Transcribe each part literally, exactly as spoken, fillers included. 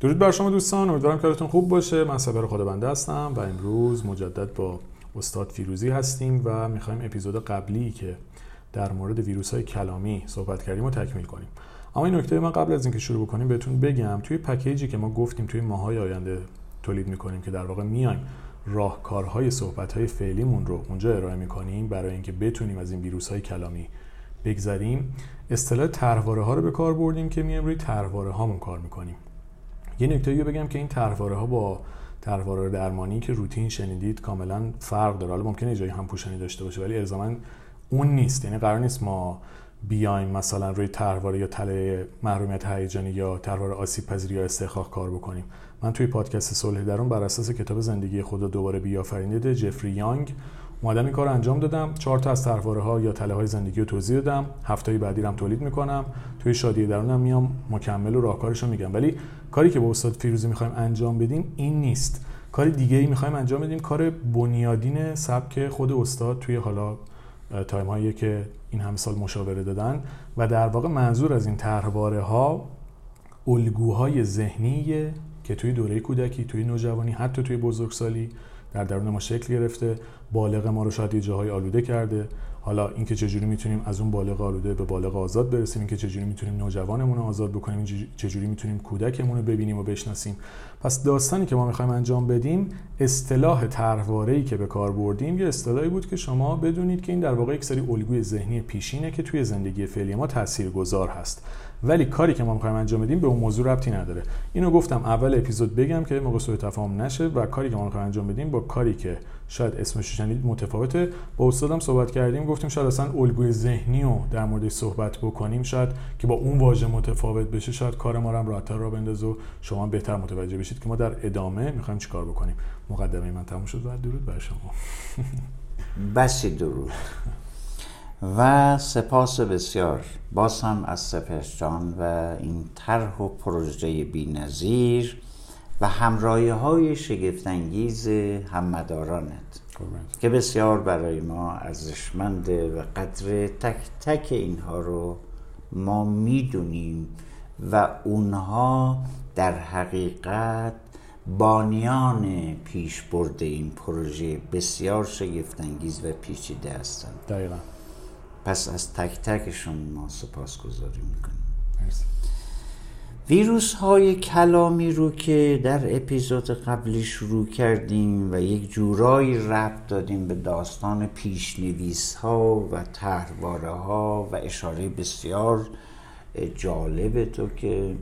درود بر شما دوستان، امیدوارم کارتون خوب باشه. من سپهر خدابنده هستم و امروز مجدد با استاد فیروزی هستیم و میخوایم اپیزود قبلی که در مورد ویروس‌های کلامی صحبت کردیم رو تکمیل کنیم. اما این نکته من قبل از اینکه شروع بکنیم بهتون بگم توی پکیجی که ما گفتیم توی ماهای آینده تولید میکنیم که در واقع میایم راهکارهای صحبت‌های فعلیمون رو اونجا ارائه میکنیم برای اینکه بتونیم از این ویروس‌های کلامی بگذریم، اصطلاح طرحواره‌ها رو به کار بردیم که میایم روی طرحواره‌هامون کار میکنیم. یه نکته‌ای بگم که این طرحواره‌ها با طرحواره درمانی که روتین شنیدید کاملا فرق داره. حالا ممکنه جایی هم پوشانی داشته باشه ولی الزاما اون نیست. یعنی قرار نیست ما بیایم مثلا روی طرحواره یا تله محرومیت هیجانی یا طرحواره آسیب پذیری یا استحقاق کار بکنیم. من توی پادکست صلح درون بر اساس کتاب زندگی خدا دوباره بیافرینید جفری یانگ اومدم این کارو انجام دادم. چهار تا از طرحواره‌ها یا تله‌های زندگی رو توضیح دادم. هفته‌ی بعدی رو هم تولید می‌کنم. توی شادی درونم میام مکمل و راهکارش رو میگم. ولی کاری که با استاد فیروزی می‌خوایم انجام بدیم این نیست. کار دیگه‌ای می‌خوایم انجام بدیم، کار بنیادین سبک خود استاد توی حالا تایم‌هایی که این همه سال مشاوره دادن و در واقع منظور از این طرحواره‌ها الگوهای ذهنیه که توی دوره کودکی، توی نوجوانی، حتی توی بزرگسالی در درون ما شکل گرفته، بالغ ما رو شاید یه جاهای آلوده کرده. حالا اینکه چجوری میتونیم از اون بالغ آلوده به بالغ آزاد برسیم، اینکه چجوری میتونیم نوجوانمون رو آزاد بکنیم، چجوری میتونیم کودکمون رو ببینیم و بشناسیم. پس داستانی که ما میخوایم انجام بدیم، اصطلاح طرحواره‌ای که به کار بردیم یه اصطلاحی بود که شما بدونید که این در واقع یک سری الگوی ذهنی پیشینه که توی زندگی فعلی ما تاثیرگذار هست. ولی کاری که ما می‌خوایم انجام بدیم به اون موضوع ربطی نداره. اینو گفتم اول اپیزود بگم که موقع سوء تفاهم نشه و کاری که ما می‌خوایم انجام بدیم با کاری که شاید اسمش رو شنیدید متفاوته. با استادم صحبت کردیم، گفتیم شاید اصلا الگوی ذهنی رو در موردش صحبت بکنیم، شاید که با اون واژه متفاوت بشه، شاید کار ما رو هم راحت‌تر راه بندازه و شما بهتر متوجه بشید که ما در ادامه می‌خوایم چیکار بکنیم. مقدمه من تموم شد و درود بر شما. بس درود. و سپاس بسیار باز هم از سپهر جان و این طرح و پروژه بی‌نظیر و همراهی‌های شگفت‌انگیز هم‌مدارانت که بسیار برای ما ارزشمنده و قدر تک تک اینها رو ما میدونیم و اونها در حقیقت بانیان پیش برده این پروژه بسیار شگفت‌انگیز و پیچیده هستند. دقیقاً. پس از تک تکشون ما سپاسگزاری میکنیم. مرسی. ویروس های کلامی رو که در اپیزود قبلی شروع کردیم و یک جورایی ربط دادیم به داستان پیشنویس ها و طرحواره ها و اشاره بسیار جالب تو که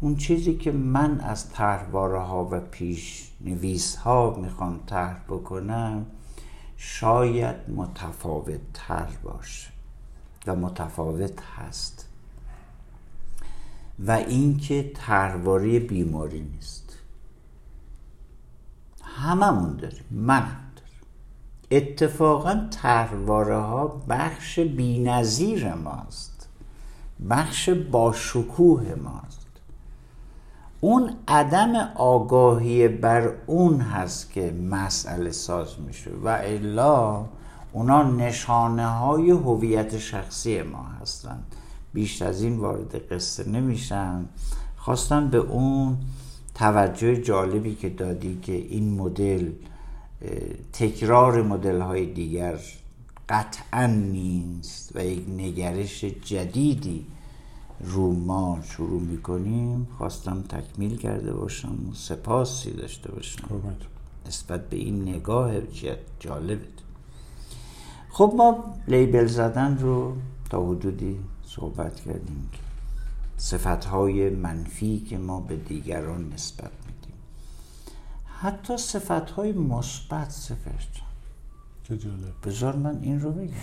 اون چیزی که من از طرحواره ها و پیشنویس ها میخوام طرح بکنم شاید متفاوت تر باشه و متفاوت هست و اینکه طرحواره بیماری نیست. هممون داریم، منم دارم. اتفاقا طرحواره ها بخش بی‌نظیر ماست، بخش باشکوه ماست. اون عدم آگاهی بر اون هست که مسئله ساز میشه و الا اونا نشانه های هویت شخصی ما هستن. بیشتر از این وارد قصه نمیشن. خواستم به اون توجه جالبی که دادی که این مدل تکرار مدل های دیگر قطعا نیست و یک نگرش جدیدی رو ما شروع میکنیم، خواستم تکمیل کرده باشم و سپاسی داشته باشم نسبت به این نگاه جالبت. خب ما لیبل زدن رو تا حدودی صحبت کردیم، صفتهای منفی که ما به دیگران نسبت میدیم، حتی صفتهای مثبت. سفرش چه جالب، بذار من این رو بگم.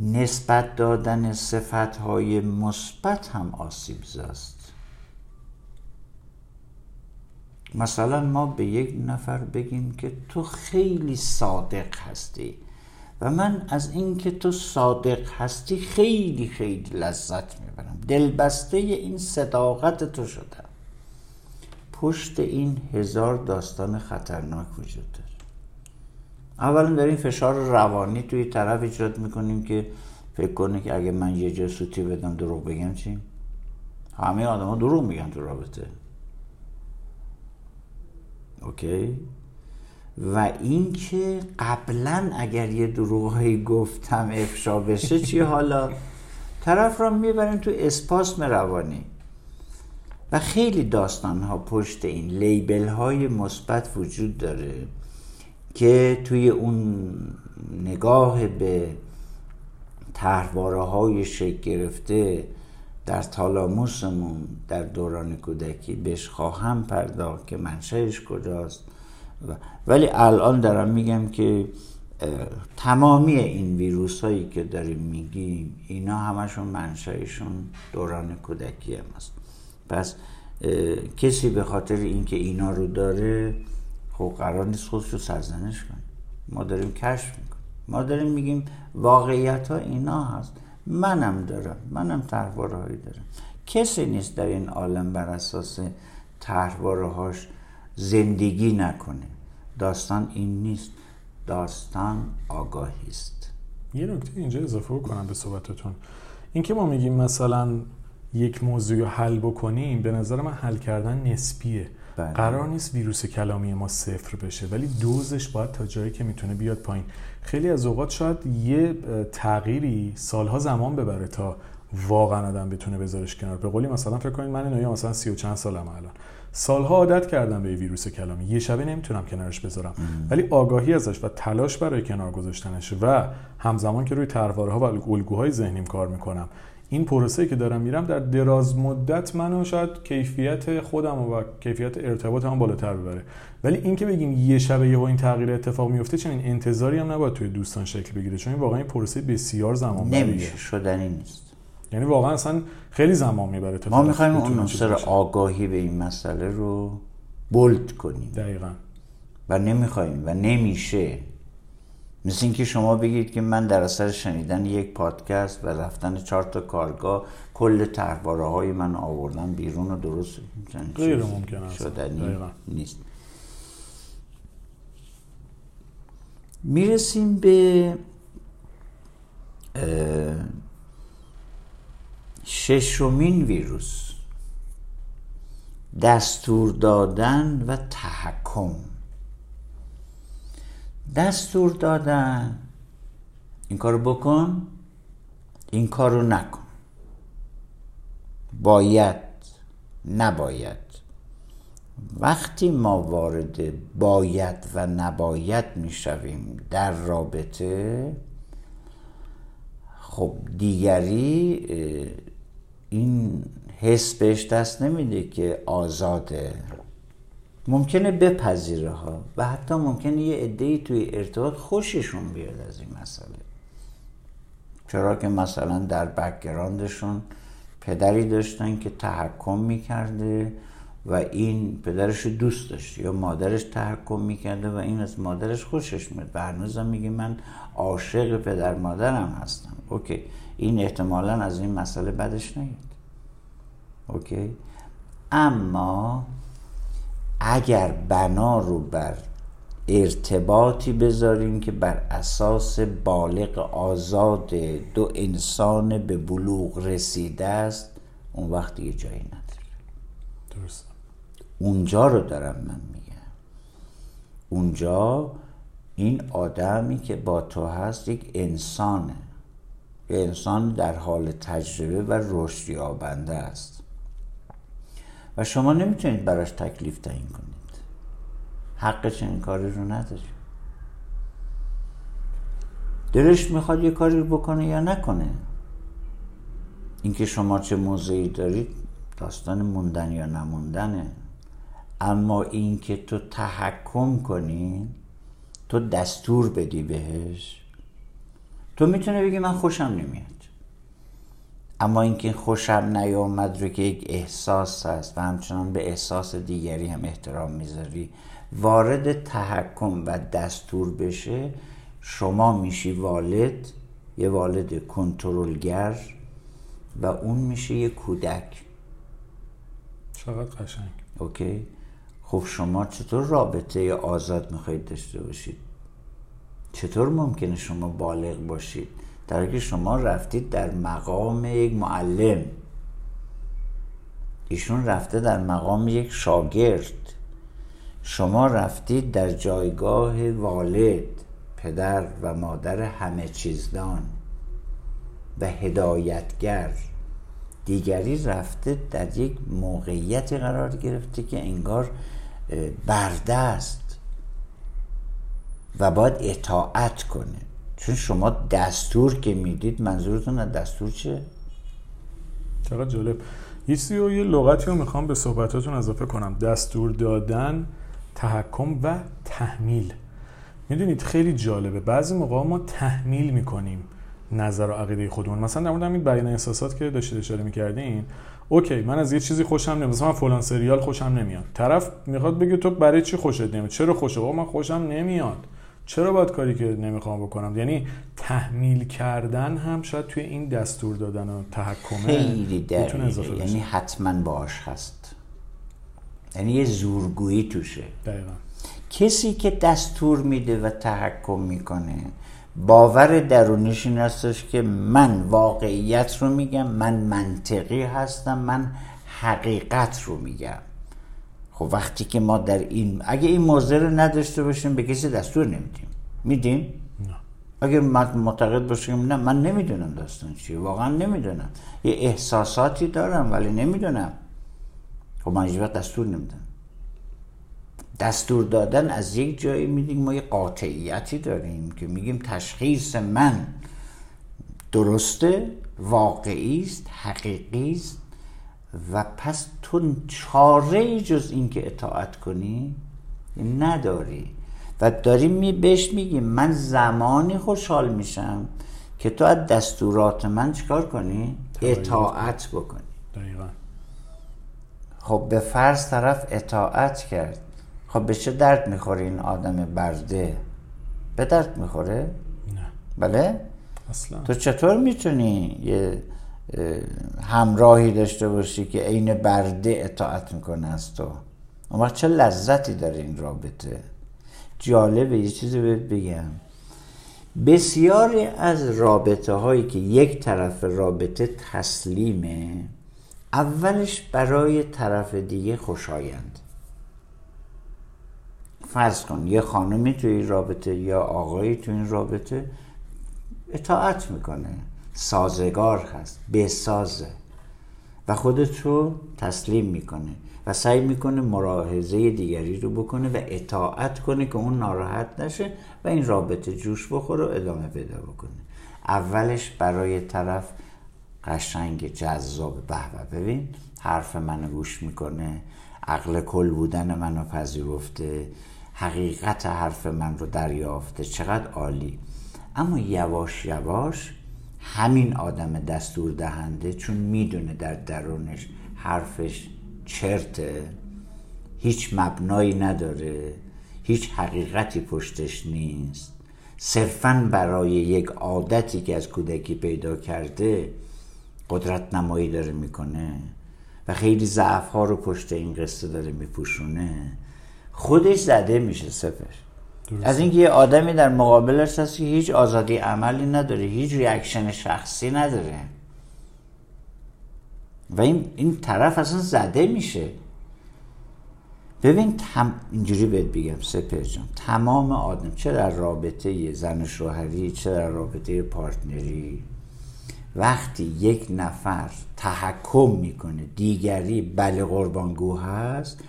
نسبت دادن صفتهای مثبت هم آسیب زاست. مثلا ما به یک نفر بگیم که تو خیلی صادق هستی و من از این که تو صادق هستی خیلی خیلی لذت میبرم، دلبسته این صداقت تو شدم. پشت این هزار داستان خطرناک وجود داره. اولا داریم فشار روانی توی طرف ایجاد میکنیم که فکر کنه که اگه من یه جا سوتی بدم دروغ بگم چی؟ همه آدم ها دروغ میگن تو رابطه. اوکی؟ و این که قبلا اگر یه دروغی گفتم افشا بشه چی حالا؟ طرف را میبرن تو اسپاسم روانی. و خیلی داستان ها پشت این لیبل های مثبت وجود داره که توی اون نگاه به طرحواره های شکل گرفته در تالاموسمون در دوران کودکی بهش خواهم پرداخت که منشأش کجاست. ولی الان دارم میگم که تمامی این ویروس هایی که داریم میگیم اینا همشون منشأشون دوران کودکی هم هست. پس کسی به خاطر اینکه اینا رو داره خب قرار نیست خودش رو سرزنش کنه. ما داریم کشف میکنیم، ما داریم میگیم واقعیت ها اینا هست. منم دارم، منم طرحواره هایی دارم. کسی نیست در این عالم بر اساس طرحواره هاش زندگی نکنه. داستان این نیست، داستان آگاهی است. یه نکته اینجا اضافه کنم به صحبتتون، اینکه ما میگیم مثلا یک موضوع رو حل بکنیم، به نظر من حل کردن نسبیه. بله. قرار نیست ویروس کلامی ما صفر بشه، ولی دوزش باید تا جایی که میتونه بیاد پایین. خیلی از اوقات شاید یه تغییری سالها زمان ببره تا واقعا آدم بتونه بذارش کنار. به قولی مثلا فکر کنید من نویا مثلا سی و چند سالمه، الان سالها عادت کردم به ویروس کلامی، یه شبه نمیتونم کنارش بذارم. ام. ولی آگاهی ازش و تلاش برای کنار گذاشتنش و همزمان که روی طرحواره‌ها و الگوهای ذهنیم کار میکنم، این پروسه‌ای که دارم میرم در دراز مدت منو شاید کیفیت خودم و کیفیت ارتباطم بالاتر ببره. ولی این که بگیم یه شبه یهو این تغییر اتفاق میفته، چنین انتظاری هم نباید توی دوستان شکل بگیره، چون این واقعا این پروسه بسیار زمان بره، شدنی نیست. یعنی واقعا اصلا خیلی زمان میبره. ما میخوایم اون عنصر آگاهی به این مسئله رو بولد کنیم. دقیقاً. و نمیخوایم و نمیشه. مثل اینکه شما بگید که من در اثر شنیدن یک پادکست و رفتن چهار تا کارگاه کل طرحواره‌های من آوردم بیرون و درست غیر ممکن است. شدنی نیست. میرسیم به ششمین ویروس، دستور دادن و تحکم. دستور دادن، این کارو بکن، این کارو نکن، باید، نباید. وقتی ما وارد باید و نباید میشویم در رابطه، خب دیگری این حس بهش دست نمیده که آزاده. ممکنه بپذیره ها و حتی ممکنه یه عده‌ای توی ارتباط خوششون بیاد از این مسئله، چرا که مثلا در بک‌گراندشون پدری داشتن که تحکم میکرده و این پدرشو دوست داشت، یا مادرش تحکم میکرده و این از مادرش خوشش میاد و هنوزم میگه من عاشق پدر مادرم هستم. اوکی، این احتمالاً از این مسئله بدش نیاد. اوکی، اما اگر بنا رو بر ارتباطی بذاریم که بر اساس بالغ آزاد دو انسان به بلوغ رسیده است، اون وقت یه جایی نداره. درست. اونجا رو دارم من میگم، اونجا این آدمی که با تو هست یک انسانه، یک انسان در حال تجربه و رشد یابنده است و شما نمیتونید براش تکلیف تعیین کنید. حق چنین کاری رو نداری. دلش میخواد یه کاری رو بکنه یا نکنه. اینکه شما چه موضعی دارید داستان موندن یا نموندنه، اما اینکه تو تحکم کنی، تو دستور بدی بهش، تو میتونه بگی من خوشم نمیاد، اما اینکه خوشم نیامد رو که یک احساس هست و همچنان به احساس دیگری هم احترام میذاری، وارد تحکم و دستور بشه، شما میشی والد، یه والد کنترلگر و اون میشه یه کودک. چقدر قشنگ. اوکی، خب شما چطور رابطه آزاد میخواید داشته باشید؟ چطور ممکنه شما بالغ باشید در حالی که شما رفتید در مقام یک معلم ایشون رفته در مقام یک شاگرد، شما رفتید در جایگاه والد، پدر و مادر همه چیزدان و هدایتگر. دیگری رفته در یک موقعیت قرار گرفته که انگار برده است و باید اطاعت کنه، چون شما دستور که میدید. منظورتون از دستور چه؟ چقدر جالب. یه سی و یه لغتی رو میخوام به صحبتاتون اضافه کنم: دستور دادن، تحکم و تحمیل. میدونید خیلی جالبه، بعضی موقع ما تحمیل میکنیم نظر و عقیده خودمون. مثلا در مورد همین بیان احساسات که داشتید اشاره میکردین، اوکی من از یه چیزی خوشم نمیاد، مثلا من فلان سریال خوشم نمیاد، طرف میخواد بگه تو برای چی خوشت نمیاد، چرا خوشه؟ آقا من خوشم نمیاد، چرا باید کاری که نمیخوام بکنم؟ یعنی تحمیل کردن هم شاید توی این دستور دادن و تحکمه خیلی دقیقه، یعنی حتما باش هست، یعنی یه زورگویی توشه. دقیقا کسی که دستور میده و تحکم میکنه، باور درونیش این هستش که من واقعیت رو میگم، من منطقی هستم، من حقیقت رو میگم. خب وقتی که ما در این، اگه این موضوع رو نداشته باشیم، به کسی دستور نمیدیم. میدیم؟ نه. اگه من معتقد باشیم نه من نمیدونم داستان چیه، واقعا نمیدونم، یه احساساتی دارم ولی نمیدونم، خب من هیچ وقت دستور نمیدم. دستور دادن از یک جایی میدیم، ما یه قاطعیتی داریم که میگیم تشخیص من درسته، واقعی است، حقیقی است، و پس تو چاره‌ای جز این که اطاعت کنی نداری. و داریم بهش میگیم من زمانی خوشحال میشم که تو از دستورات من چکار کنی؟ اطاعت بکنی. دقیقا. خب به فرض طرف اطاعت کرد، خب به چه درد میخوره این آدم برده؟ به درد میخوره؟ نه. بله؟ اصلا. تو چطور میتونی یه همراهی داشته باشی که عین برده اطاعت میکنه از تو؟ اما چه لذتی داره این رابطه؟ جالبه یه چیزی بهت بگم، بسیاری از رابطه هایی که یک طرف رابطه تسلیمه، اولش برای طرف دیگه خوشایند. فرض کن یه خانمی توی این رابطه یا آقایی توی این رابطه اطاعت میکنه، سازگار هست، بسازه، و خودت رو تسلیم میکنه و سعی میکنه ملاحظه دیگری رو بکنه و اطاعت کنه که اون ناراحت نشه و این رابطه جوش بخوره و ادامه پیدا بکنه. اولش برای طرف قشنگ، جذاب، بهبه، ببین حرف منو گوش میکنه، عقل کل بودن منو پذیرفته، حقیقت حرف من رو دریافته، چقدر عالی. اما یواش یواش همین آدم دستور دهنده، چون میدونه در درونش حرفش چرته، هیچ مبنایی نداره، هیچ حقیقتی پشتش نیست، صرفاً برای یک عادتی که از کودکی پیدا کرده قدرت نمایی داره میکنه و خیلی ضعف ها رو پشت این قصه داره میپوشونه، خودش زده میشه سپهر. درسته. از اینکه یه آدمی در مقابلش هست که هیچ آزادی عملی نداره، هیچ ریاکشن شخصی نداره و این, این طرف اصلا زده میشه. ببین تم... اینجوری بهت بگم سپهر جان، تمام آدم، چه در رابطه زن و شوهری چه در رابطه پارتنری، وقتی یک نفر تحکم میکنه، دیگری بله قربانگو هست،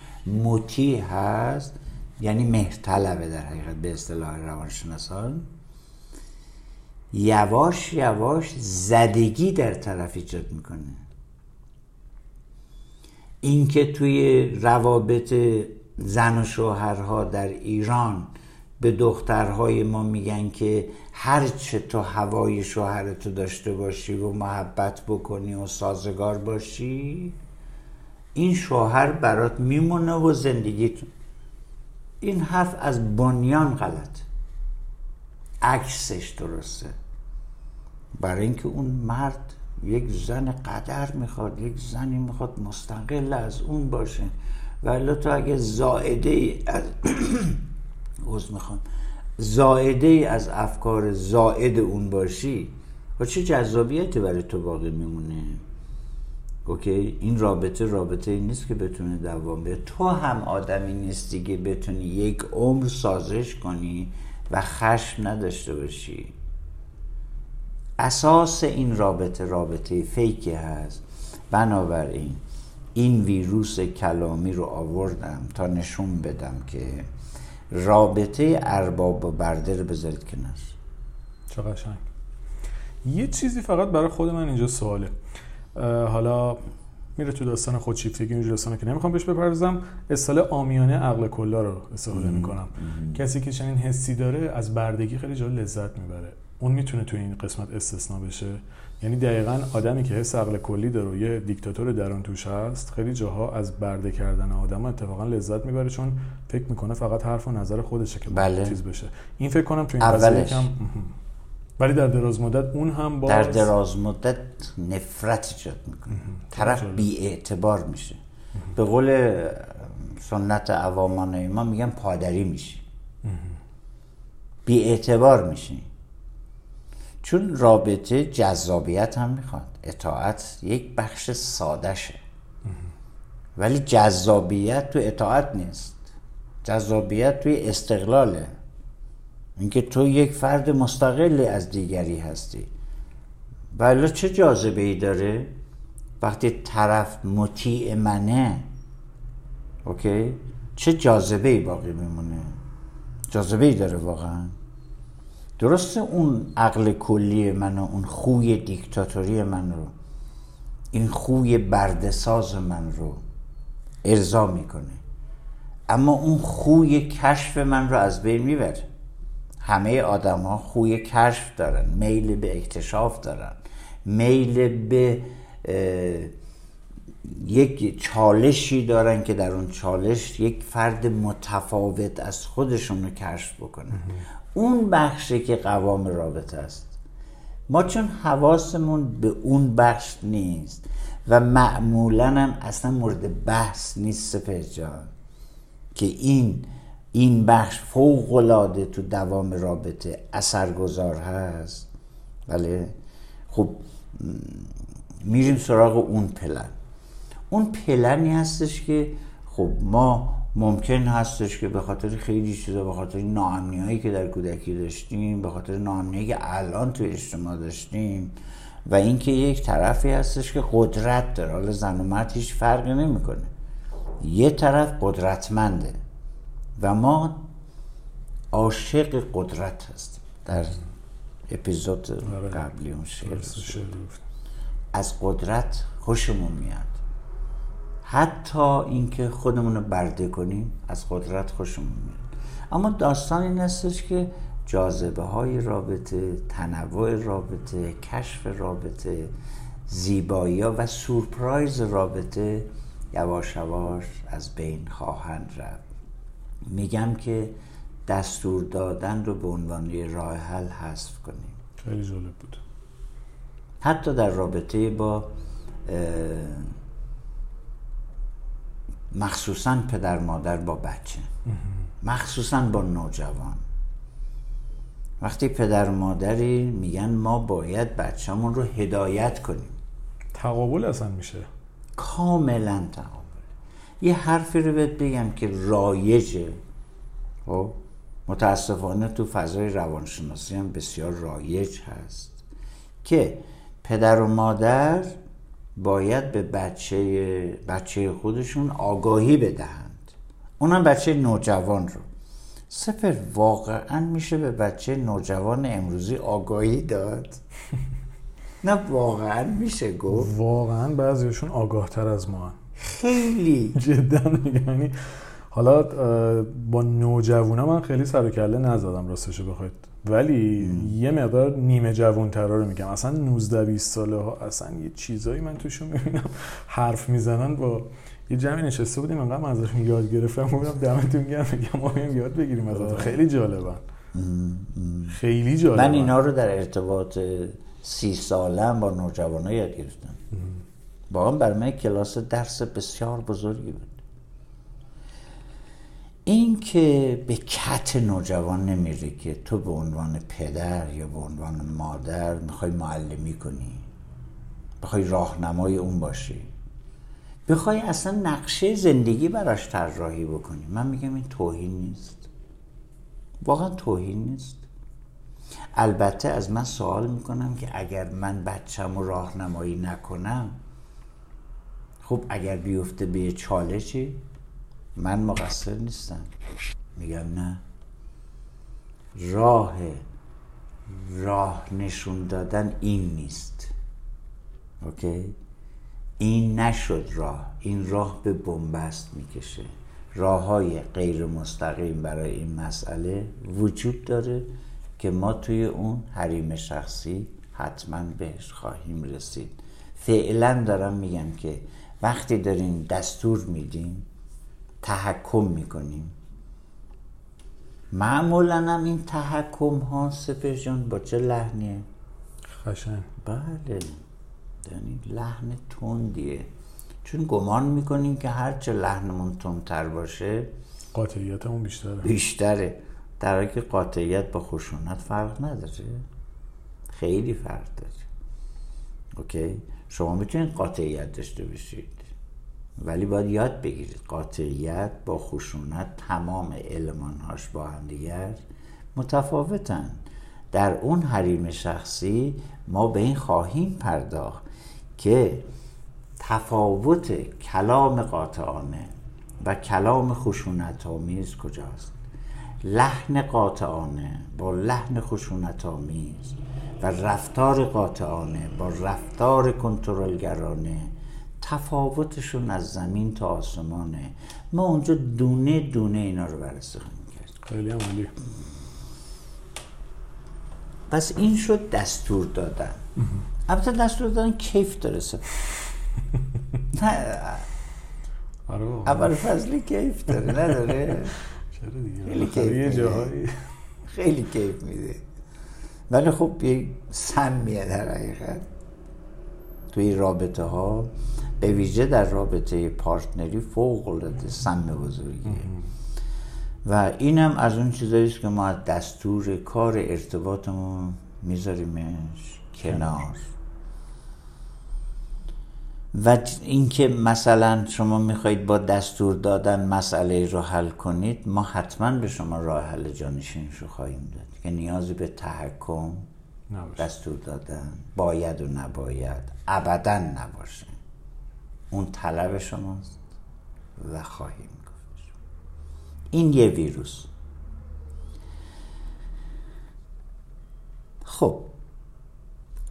مطیع هست، یعنی مهرطلبه در حقیقت به اصطلاح روانشناسان، یواش یواش زدگی در طرف ایجاد میکنه. اینکه توی روابط زن و شوهرها در ایران به دخترهای ما میگن که هرچه تو هوای شوهرتو داشته باشی و محبت بکنی و سازگار باشی، این شوهر برات میمونه و زندگیت، این حرف از بنیان غلط، عکسش درسته. برای اینکه اون مرد یک زن قدر میخواد، یک زنی میخواد مستقل از اون باشه، ولی تو اگه زائده ای از عوض میخوام زائده ای از افکار زائد اون باشی، و چه جذابیتی برای تو باقی میمونه؟ اوکی، این رابطه رابطه ای نیست که بتونه دوام بیاره. تو هم آدمی نیستی که بتونی یک عمر سازش کنی و خشم نداشته باشی. اساس این رابطه رابطه فیکی هست. بنابراین این ویروس کلامی رو آوردم تا نشون بدم که رابطه ارباب و برده رو بذارید که نست. چه قشنگ. یه چیزی فقط برای خود من اینجا سواله، حالا میره تو داستان خودشیفتگی اونجور داستانه که نمیخوام بهش بپردازم، اصطلاح عامیانه عقل کلا رو استفاده میکنم. کسی که چنین حسی داره از بردگی خیلی جا لذت میبره. اون میتونه تو این قسمت استثنا بشه، یعنی دقیقاً آدمی که حس عقل کلی داره و یه دیکتاتور درون توش هست خیلی جاها از برده کردن آدم اتفاقا لذت میبره، چون فکر میکنه فقط حرف و نظر خودشه که بله. چیز بشه. این فکر کنم تو این قضیه کم، ولی در دراز مدت اون هم با در دراز مدت نفرت ایجاد میکنه. طرف بی‌اعتبار میشه. به قول سنت عوامانه ما میگن پادری میشه. بی‌اعتبار میشه. چون رابطه جذابیت هم میخواد. اطاعت یک بخش ساده شه، ولی جذابیت تو اطاعت نیست، جذابیت توی استقلاله، اینکه تو یک فرد مستقل از دیگری هستی. بله چه جاذبه‌ای داره وقتی طرف مطیع منه، اوکی؟ چه جاذبه‌ای باقی میمونه؟ جاذبه‌ای داره واقعا. درسته اون عقل کلی من و اون خوی دیکتاتوری من رو، این خوی برده‌ساز من رو ارضا میکنه، اما اون خوی کشف من رو از بین میبره. همه آدم ها خوی کشف دارن، میل به اکتشاف دارن، میل به یک چالشی دارن که در اون چالش یک فرد متفاوت از خودشون رو کشف بکنه. اون بخشی که قوام رابطه است. ما چون حواسمون به اون بخش نیست و معمولاً هم اصلا مورد بحث نیست سپهر جان که این این بخش فوق‌العاده تو دوام رابطه اثرگذار هست، بله، خب میریم سراغ اون پلن. اون پلنی هستش که خب ما ممکن هستش که به خاطر خیلی چیزا، به خاطر ناامنیایی که در کودکی داشتیم، به خاطر ناامنیایی که الان تو اجتماع داشتیم و اینکه یک طرفی هستش که قدرت داره، حالا زن و مرد هیچ فرقی نمیکنه، یه طرف قدرتمنده و ما عاشق قدرت هستیم. در اپیزود قبلی اون شعر از قدرت خوشمون میاد، حتی اینکه خودمون رو برده کنیم از قدرت خوشمون میاد. اما داستان این هستش که جاذبه های رابطه، تنوع رابطه، کشف رابطه، زیبایی ها و سورپرایز رابطه یواش یواش از بین خواهند رفت. میگم که دستور دادن رو به عنوان یه راه حل حذف کنیم. خیلی جالب بود. حتی در رابطه با مخصوصاً پدر مادر با بچه، مخصوصاً با نوجوان، وقتی پدر مادری میگن ما باید بچه‌مون رو هدایت کنیم، تقابل اصلا میشه، کاملاً تقابل. یه حرفی رو بهت بگم که رایجه، خب متاسفانه تو فضای روانشناسی هم بسیار رایج هست، که پدر و مادر باید به بچه بچه خودشون آگاهی بدهند، اونم بچه نوجوان رو. سپهر، واقعا میشه به بچه نوجوان امروزی آگاهی داد؟ نه واقعا میشه گفت واقعا بعضیشون آگاه تر از ما، خیلی جدا میگم. حالا با نوجوانا من خیلی سر و کله نزدم راستش بخواید، ولی ام. یه مقدار نیمه جوان‌ترا رو میگم. اصلا نوزده بیست ساله ها اصلا یه چیزایی من توشون میبینم حرف میزنن. با یه جمعی نشسته بودیم انقدر من ازشون یاد گرفتم، گفتم دمتون گرم، میگم ما هم یاد بگیریم ازتون. خیلی جالبن، خیلی جالبن. من اینا رو در ارتباط سی ساله‌ام با نوجوانا یاد گرفتم. ام. با هم برای من کلاس درس بسیار بزرگی بود. این که به کت نوجوان نمیره که تو به عنوان پدر یا به عنوان مادر میخوای معلمی کنی، بخوای راهنمای اون باشی. بخوای اصلا نقشه زندگی براش طراحی بکنی، من میگم این توهین نیست، واقعا توهین نیست. البته از من سوال میکنم که اگر من بچه‌مو راهنمایی نکنم، خب اگر بیفته به چاله چی؟ من مقصر نیستم. میگم نه، راه راه نشون دادن این نیست. اوکی؟ این نشد راه، این راه به بنبست میکشه. راههای غیر مستقیم برای این مسئله وجود داره که ما توی اون حریم شخصی حتما بهش خواهیم رسید. فعلا دارم میگم که وقتی داریم دستور میدیم، تحکم میکنیم، معمولا هم این تحکم ها سپهر جان با چه لحنیه؟ خشن. بله، یعنی لحن تندیه، چون گمان میکنیم که هرچه لحنمون تندتر باشه قاطعیتمون بیشتره بیشتره در حالی که قاطعیت با خشونت فرق نداره، خیلی فرق داره. اوکی؟ شما میتونید قاطعیت داشته باشید ولی باید یاد بگیرید قاطعیت با خشونت تمام المانهاش با هم دیگر متفاوتن. در اون حریم شخصی ما به این خواهیم پرداخت که تفاوت کلام قاطعانه و کلام خشونت‌آمیز کجاست. لحن قاطعانه با لحن خشونت‌آمیز و رفتار قاطعانه با رفتار کنترلگرانه تفاوتشون از زمین تا آسمانه. ما اونجا دونه دونه اینا رو بررسی خواهیم کرد. خیلی عالی. پس این شد دستور دادن. البته دستور دادن کیف داره. نه اول فضلی کیف داره نداره؟ خیلی کیف میده، خیلی کیف میده، ولی خب یه سمیه در حقیقت توی رابطه ها، به ویژه در رابطه پارتنری فوق العاده سم بزرگیه و اینم از اون چیزاییست که ما از دستور کار ارتباطمون میذاریمش کنار. و اینکه مثلا شما میخواید با دستور دادن مسئله رو حل کنید، ما حتما به شما راه حل جانشینش رو خواهیم داد که نیازی به تحکم نباشه. دستور دادن باید و نباید ابدا نباشه، اون طلب شماست و خواهیم. این یه ویروس. خب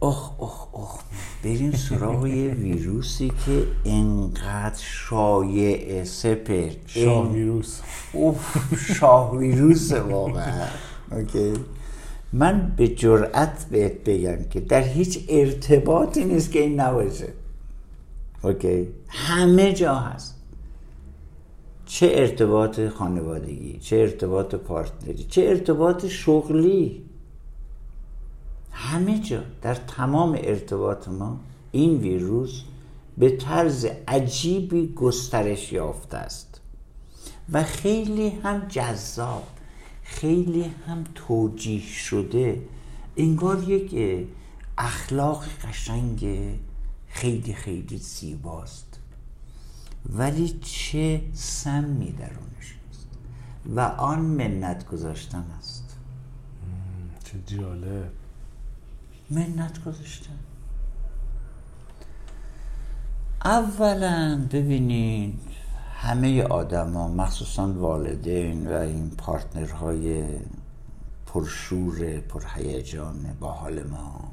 اخ اخ اخ بریم سراغ یه ویروسی که انقدر شایعه سپر، شاه ویروس. اوف، شاه ویروسه واقعا. اوکی، من به جرئت بهت بگم که در هیچ ارتباطی نیست که این نباشه. اوکی، همه جا هست، چه ارتباط خانوادگی، چه ارتباط پارتنری، چه ارتباط شغلی، همه جا در تمام ارتباط ما این ویروس به طرز عجیبی گسترش یافته است و خیلی هم جذاب، خیلی هم توجیه شده، انگار یک اخلاق قشنگ خیلی خیلی زیباست ولی چه سمی درونش است و آن منت گذاشتن است. چه جالب، منت گذاشتن. اولا ببینید همه آدم ها، مخصوصا والدین و این پارتنرهای پرشور پرهیجان با حال ما،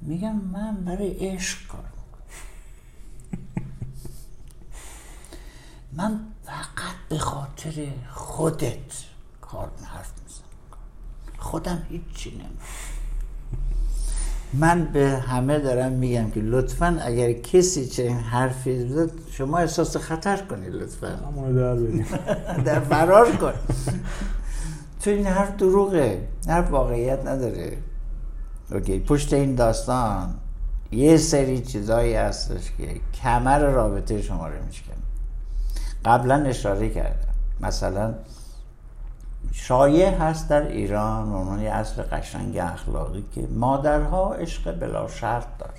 میگم من برای عشق کار میکنم من فقط به خاطر خودت کار حرف میزنم، خودم هیچی نمیم. من به همه دارم میگم که لطفاً اگر کسی چنین حرفی زد شما احساس خطر کنید، لطفاً همونو در بدیم در فرار کن. تو این حرف دروغه، حرف واقعیت نداره. اوکی، پشت این داستان یه سری چیزایی هستش که کمر رابطه شما رو میشکنه. قبلا اشاره کردم مثلا شایع هست در ایران اونون یه اصل قشنگ اخلاقی که مادرها عشق بلا شرط دارن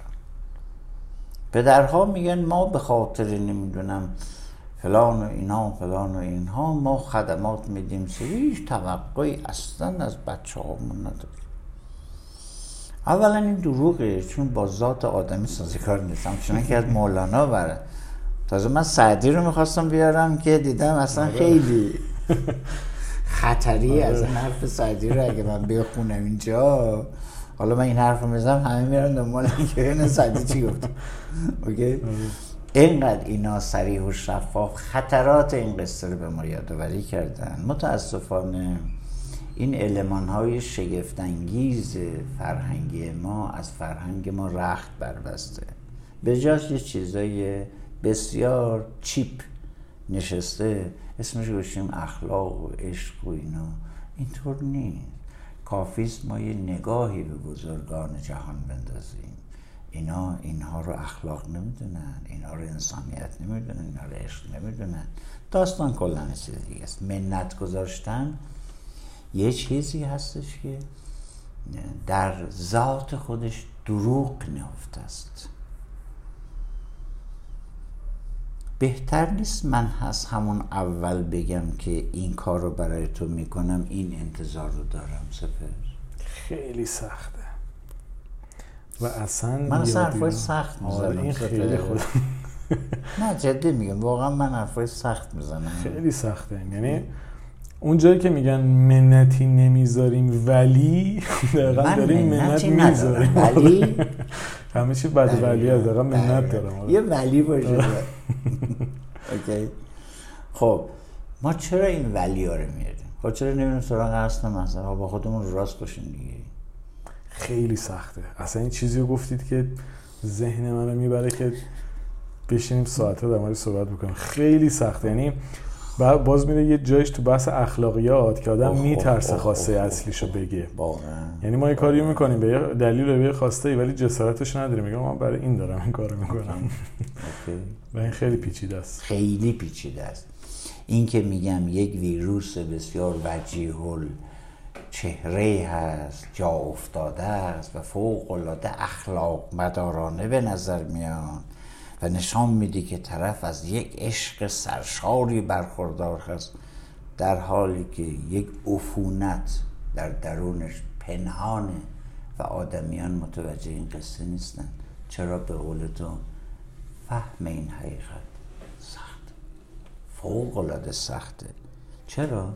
پدرها میگن ما به خاطر نمیدونم فلان و اینا و فلان و اینها ما خدمات میدیم، هیچ توقعی اصلا از بچه هامون نداریم. اولا این دروغه، چون با ذات آدمی سازگار نیستم، چون که از مولانا بره. تازه من سعدی رو میخواستم بیارم که دیدم اصلا خیلی خطری از حرف سعدی رو اگه من بخونم اینجا، حالا من این حرف رو میزم همه میرن دنبال اینکه این سعدی چی گفت. اوکی؟ اینقدر اینا صریح و شفاف خطرات این قصه رو به ما یادآوری کردن. متاسفانه این المان‌های شگفت‌انگیز فرهنگی ما از فرهنگ ما رخت بربسته، به جاش یه چیزای بسیار چیپ نشسته اسمش گوشیم اخلاق و عشق و اینا. اینطور نیست، کافیست ما یه نگاهی به بزرگان جهان بندازیم. اینا اینها رو اخلاق نمیدونن، اینها رو انسانیت نمیدونن، اینها رو عشق نمیدونن. داستان کلا یه چیز دیگه است. منت گذاشتن یه چیزی هستش که در ذات خودش دروغ نهفته است. بهتر نیست من هست همون اول بگم که این کار رو برای تو میکنم، این انتظار رو دارم سپهر؟ خیلی سخته و اصلا من اصلا حرفای سخت میزنم. این خیلی خود نه جدی میگم، واقعا من حرفای سخت میزنم. خیلی سخته، یعنی اون جایی که میگن منتی نمیذاریم ولی دقیقا داریم منت میذاریم، ولی همه چی بعد ولی از دقیقا منت دارم، یه ولی باشه. اوکی، خب ما چرا این ولی ها رو میاریم؟ خب چرا نمیریم سراغ اصل مسئله؟ با خودمون راست باشیم دیگه. خیلی سخته، اصلا این چیزی رو گفتید که ذهن من رو میبره که بشینیم ساعت‌ها در مورد صحبت بکنیم. خیلی سخته، یعنی و باز میره یه جایش تو بحث اخلاقیات که آدم میترسه خواسته اصلیشو بگه. یعنی ما یه کاری میکنیم به یه دلیل رو به یه خواسته ای، ولی جسارتش نداریم میگم من برای این دارم این کارو میکنم. و این خیلی پیچیده است، خیلی پیچیده است. این که میگم یک ویروس بسیار وجیه چهره هست، جا افتاده است و فوق العاده اخلاق مدارانه به نظر میاد و نشان میده که طرف از یک عشق سرشاری برخوردار هست، در حالی که یک عفونت در درونش پنهانه و آدمیان متوجه این قصه نیستن. چرا به قول تو فهم این حقیقت سخت، فوق‌العاده سخته؟ چرا؟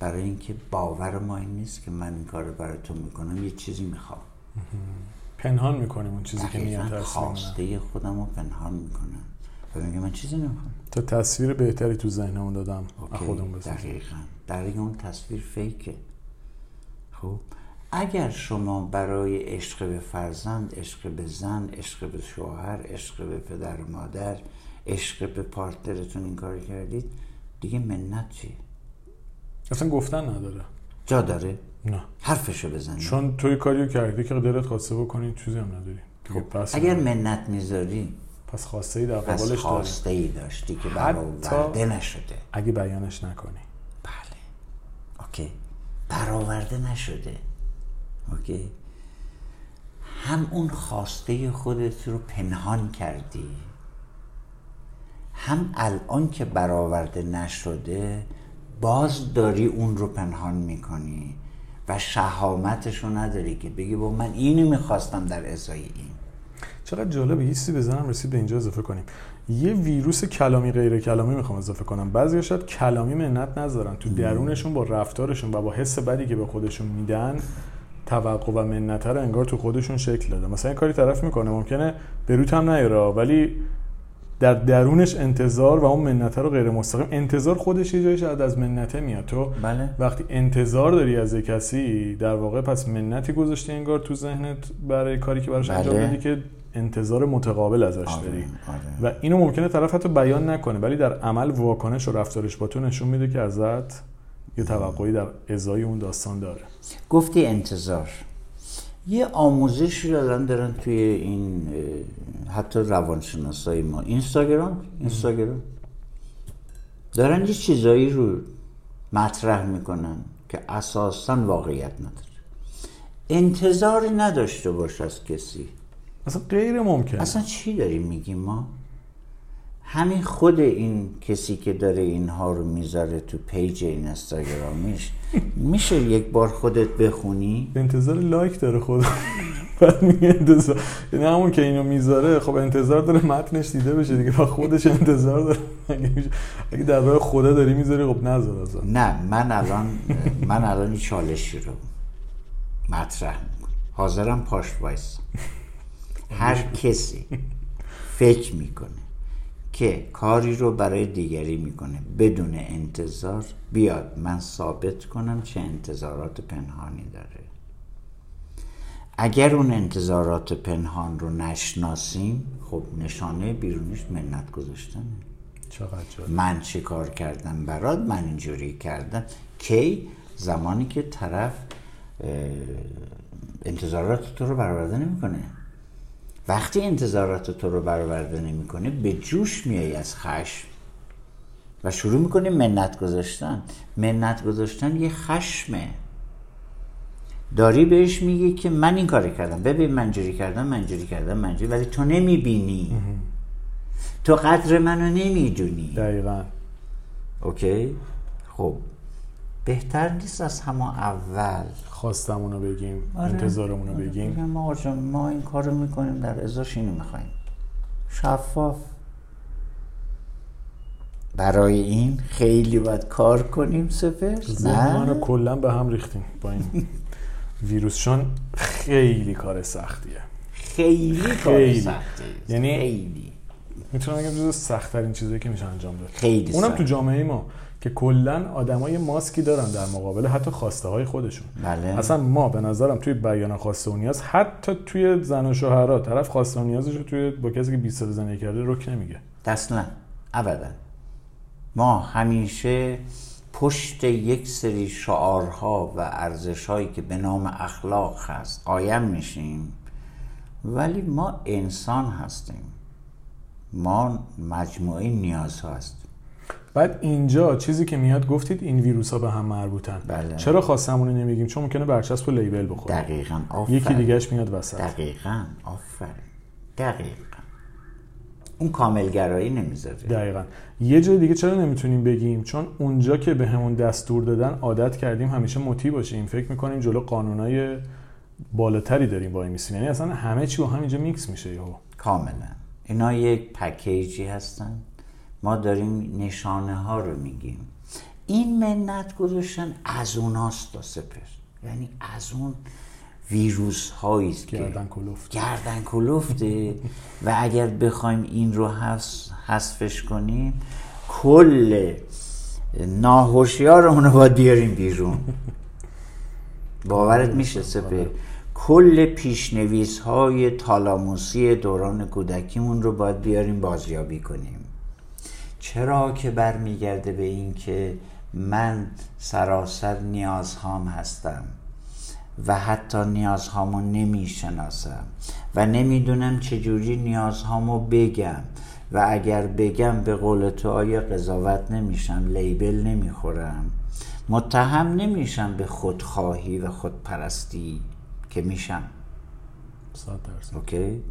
برای اینکه باور ما این نیست که من این کارو برای تو میکنم، یه چیزی میخوام. پنهان میکنیم اون چیزی که نیت هست. خواسته خودم رو پنهان میکنم و میگم من چیزی نمیخوام. تا تصویر بهتری تو ذهنمون دادم از خودم بسازم. دقیقاً. دقیقاً اون تصویر فیکه. خب اگر شما برای عشق به فرزند، عشق به زن، عشق به شوهر، عشق به پدر و مادر، عشق به پارتنرتون این کارو کردید، دیگه منت چیه؟ اصلا گفتن نداره. جا داره؟ نه. حرفشو بزنی. چون توی کاریو کردی که دلت خواسته بکنی، چیزی هم نداری. خب پس اگر منت میذاری پس خواسته‌ای در قبالش داری. پس خواسته‌ای داشتی که برآورده نشده. اگه بیانش نکنی. بله. اوکی. برآورده نشده. اوکی. هم اون خواسته خودت رو پنهان کردی، هم الان که برآورده نشده باز داری اون رو پنهان میکنی و شهامتشو نداری که بگی با من اینو میخواستم در ازای این. چقدر جالبه، یه چیزی بزنم رسید به اینجا اضافه کنیم. یه ویروس کلامی غیر کلامی میخوام اضافه کنم. بعضیا شاید کلامی منت نذارن، تو درونشون با رفتارشون و با حس بدی که به خودشون میدن توقع و منت رو انگار تو خودشون شکل دادن. مثلا کاری طرف میکنه ممکنه به روت هم نیاره، ولی در درونش انتظار و اون منته رو غیر مستقیم انتظار خودش یه جایش از منته میاد. تو بله. وقتی انتظار داری از کسی در واقع پس منتی گذاشتی انگار تو ذهنت برای کاری که براش انجام بدی که انتظار متقابل ازش داری. و اینو ممکنه طرف حتی بیان نکنه، ولی در عمل واکنش و رفتارش با تو نشون میده که ازت یه توقعی در ازای اون داستان داره. گفتی انتظار، یه آموزشی الان دارن توی این حتی روانشناسای ما، اینستاگرام اینستاگرام دارن یه چیزایی رو مطرح میکنن که اساساً واقعیت نداره. انتظاری نداشته باش از کسی، اصلا غیر ممکنه. اصلا چی داریم میگیم ما؟ همین خود این کسی که داره اینها رو میذاره تو پیج اینستاگرامش، میشه یک بار خودت بخونی؟ انتظار لایک داره خودت. بعد میگه انتظار، یعنی همون که اینو میذاره خب انتظار داره متنش دیده بشه دیگه، با خودش انتظار داره. اگه درباره خدا داری میذاری خب نذار اصلا. نه من الان من الان چالشی رو مطرح میکنم، حاضرم پاش وایس. هر کسی فکر میکنه که کاری رو برای دیگری میکنه بدون انتظار، بیاد من ثابت کنم چه انتظارات پنهانی داره. اگر اون انتظارات پنهان رو نشناسیم خب نشانه بیرونیش منت گذاشتنه. چقدر جالب. من چی کار کردم برات، من اینجوری کردم. کی؟ زمانی که طرف انتظارات تو رو برآورده نمیکنه. وقتی انتظارات تو رو برآورده نمیکنه به جوش میای از خشم و شروع میکنی منت گذاشتن. منت گذاشتن یه خشمه، داری بهش میگی که من این کار کردم، ببین من جوری کردم، من جوری کردم، من جوری، ولی تو نمیبینی، تو قدر منو نمیدونی. دقیقا. اوکی؟ خب بهتر نیست از همه اول خواستمونو بگیم، آره. انتظارمونو بگیم. آره. ما آجام ما این کارو میکنیم، در ازاش اینو میخواییم. شفاف. برای این خیلی باید کار کنیم. سپهر زمان رو کلن به هم ریختیم با این ویروسشون. خیلی کار سختیه، خیلی, خیلی. کار سختیه، یعنی خیلی میتونم بگم جزو سخت‌ترین چیزایی که میشه انجام داد. خیلی اونم سخت. تو جامعه ما که کلن آدمای ماسکی دارن در مقابل حتی خواسته های خودشون. بله. اصلا ما به نظرم توی بیان خواسته و نیاز، حتی توی زن و شوهرها، طرف خواسته و نیازش رو توی با کسی که بیست سال زندگی کرده رک نمیگه. اصلا ابدا. ما همیشه پشت یک سری شعارها و ارزش‌هایی که به نام اخلاق هست قایم میشیم، ولی ما انسان هستیم، ما مجموعه نیازها هستیم. بعد اینجا چیزی که میاد، گفتید این ویروس ها به هم مربوطن. بله. چرا خواستمونو نمیگیم؟ چون ممکنه برچسب و لیبل بخوره. دقیقاً. آفر. یکی دیگهش میاد وسط. دقیقاً. آفرین. دقیقاً. اون کاملگرایی نمیذاره. دقیقاً. یه جای دیگه چرا نمیتونیم بگیم؟ چون اونجا که به همون دستور دادن عادت کردیم همیشه مطیع باشیم، فکر میکنیم جلو قانونای بالاتری داریم وای میسین. یعنی اصلا همه چی با هم اینجا میکس میشه یهو. کاملا. اینا یک پکیجی هستن. ما داریم نشانه ها رو میگیم. این منت گذاشتن از اوناست تا سپر. یعنی از اون ویروس هایی است که گردن کلفت. گردن کلفته و اگر بخوایم این رو حذفش کنیم کل ناهوشیارمون رو باید بیاریم بیرون. باورت میشه سپه؟ کل پیشنویس های تالاموسی دوران کودکیمون رو باید بیاریم بازیابی کنیم. چرا که برمیگرده به این که من سراسر نیازهام هستم و حتی نیازهامو نمیشناسم و نمیدونم چجوری نیازهامو بگم و اگر بگم به قول تو آیا قضاوت نمیشم، لیبل نمیخورم، متهم نمیشم به خودخواهی و خودپرستی که میشم. صد درصد. اوکی؟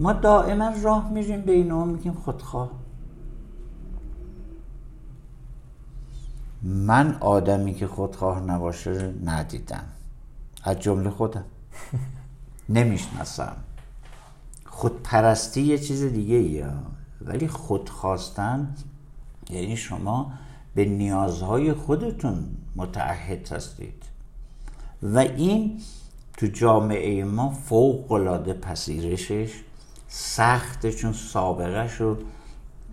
ما دائما راه میریم به اینا میگیم خودخواه. من آدمی که خودخواه نباشه ندیدم، از جمله خودم. نمیشناسم. خودپرستی یه چیز دیگه ایه، ولی خودخواستن یعنی شما به نیازهای خودتون متعهد هستید و این تو جامعه ما فوق‌العاده پذیرشش سخته، چون سابقه شو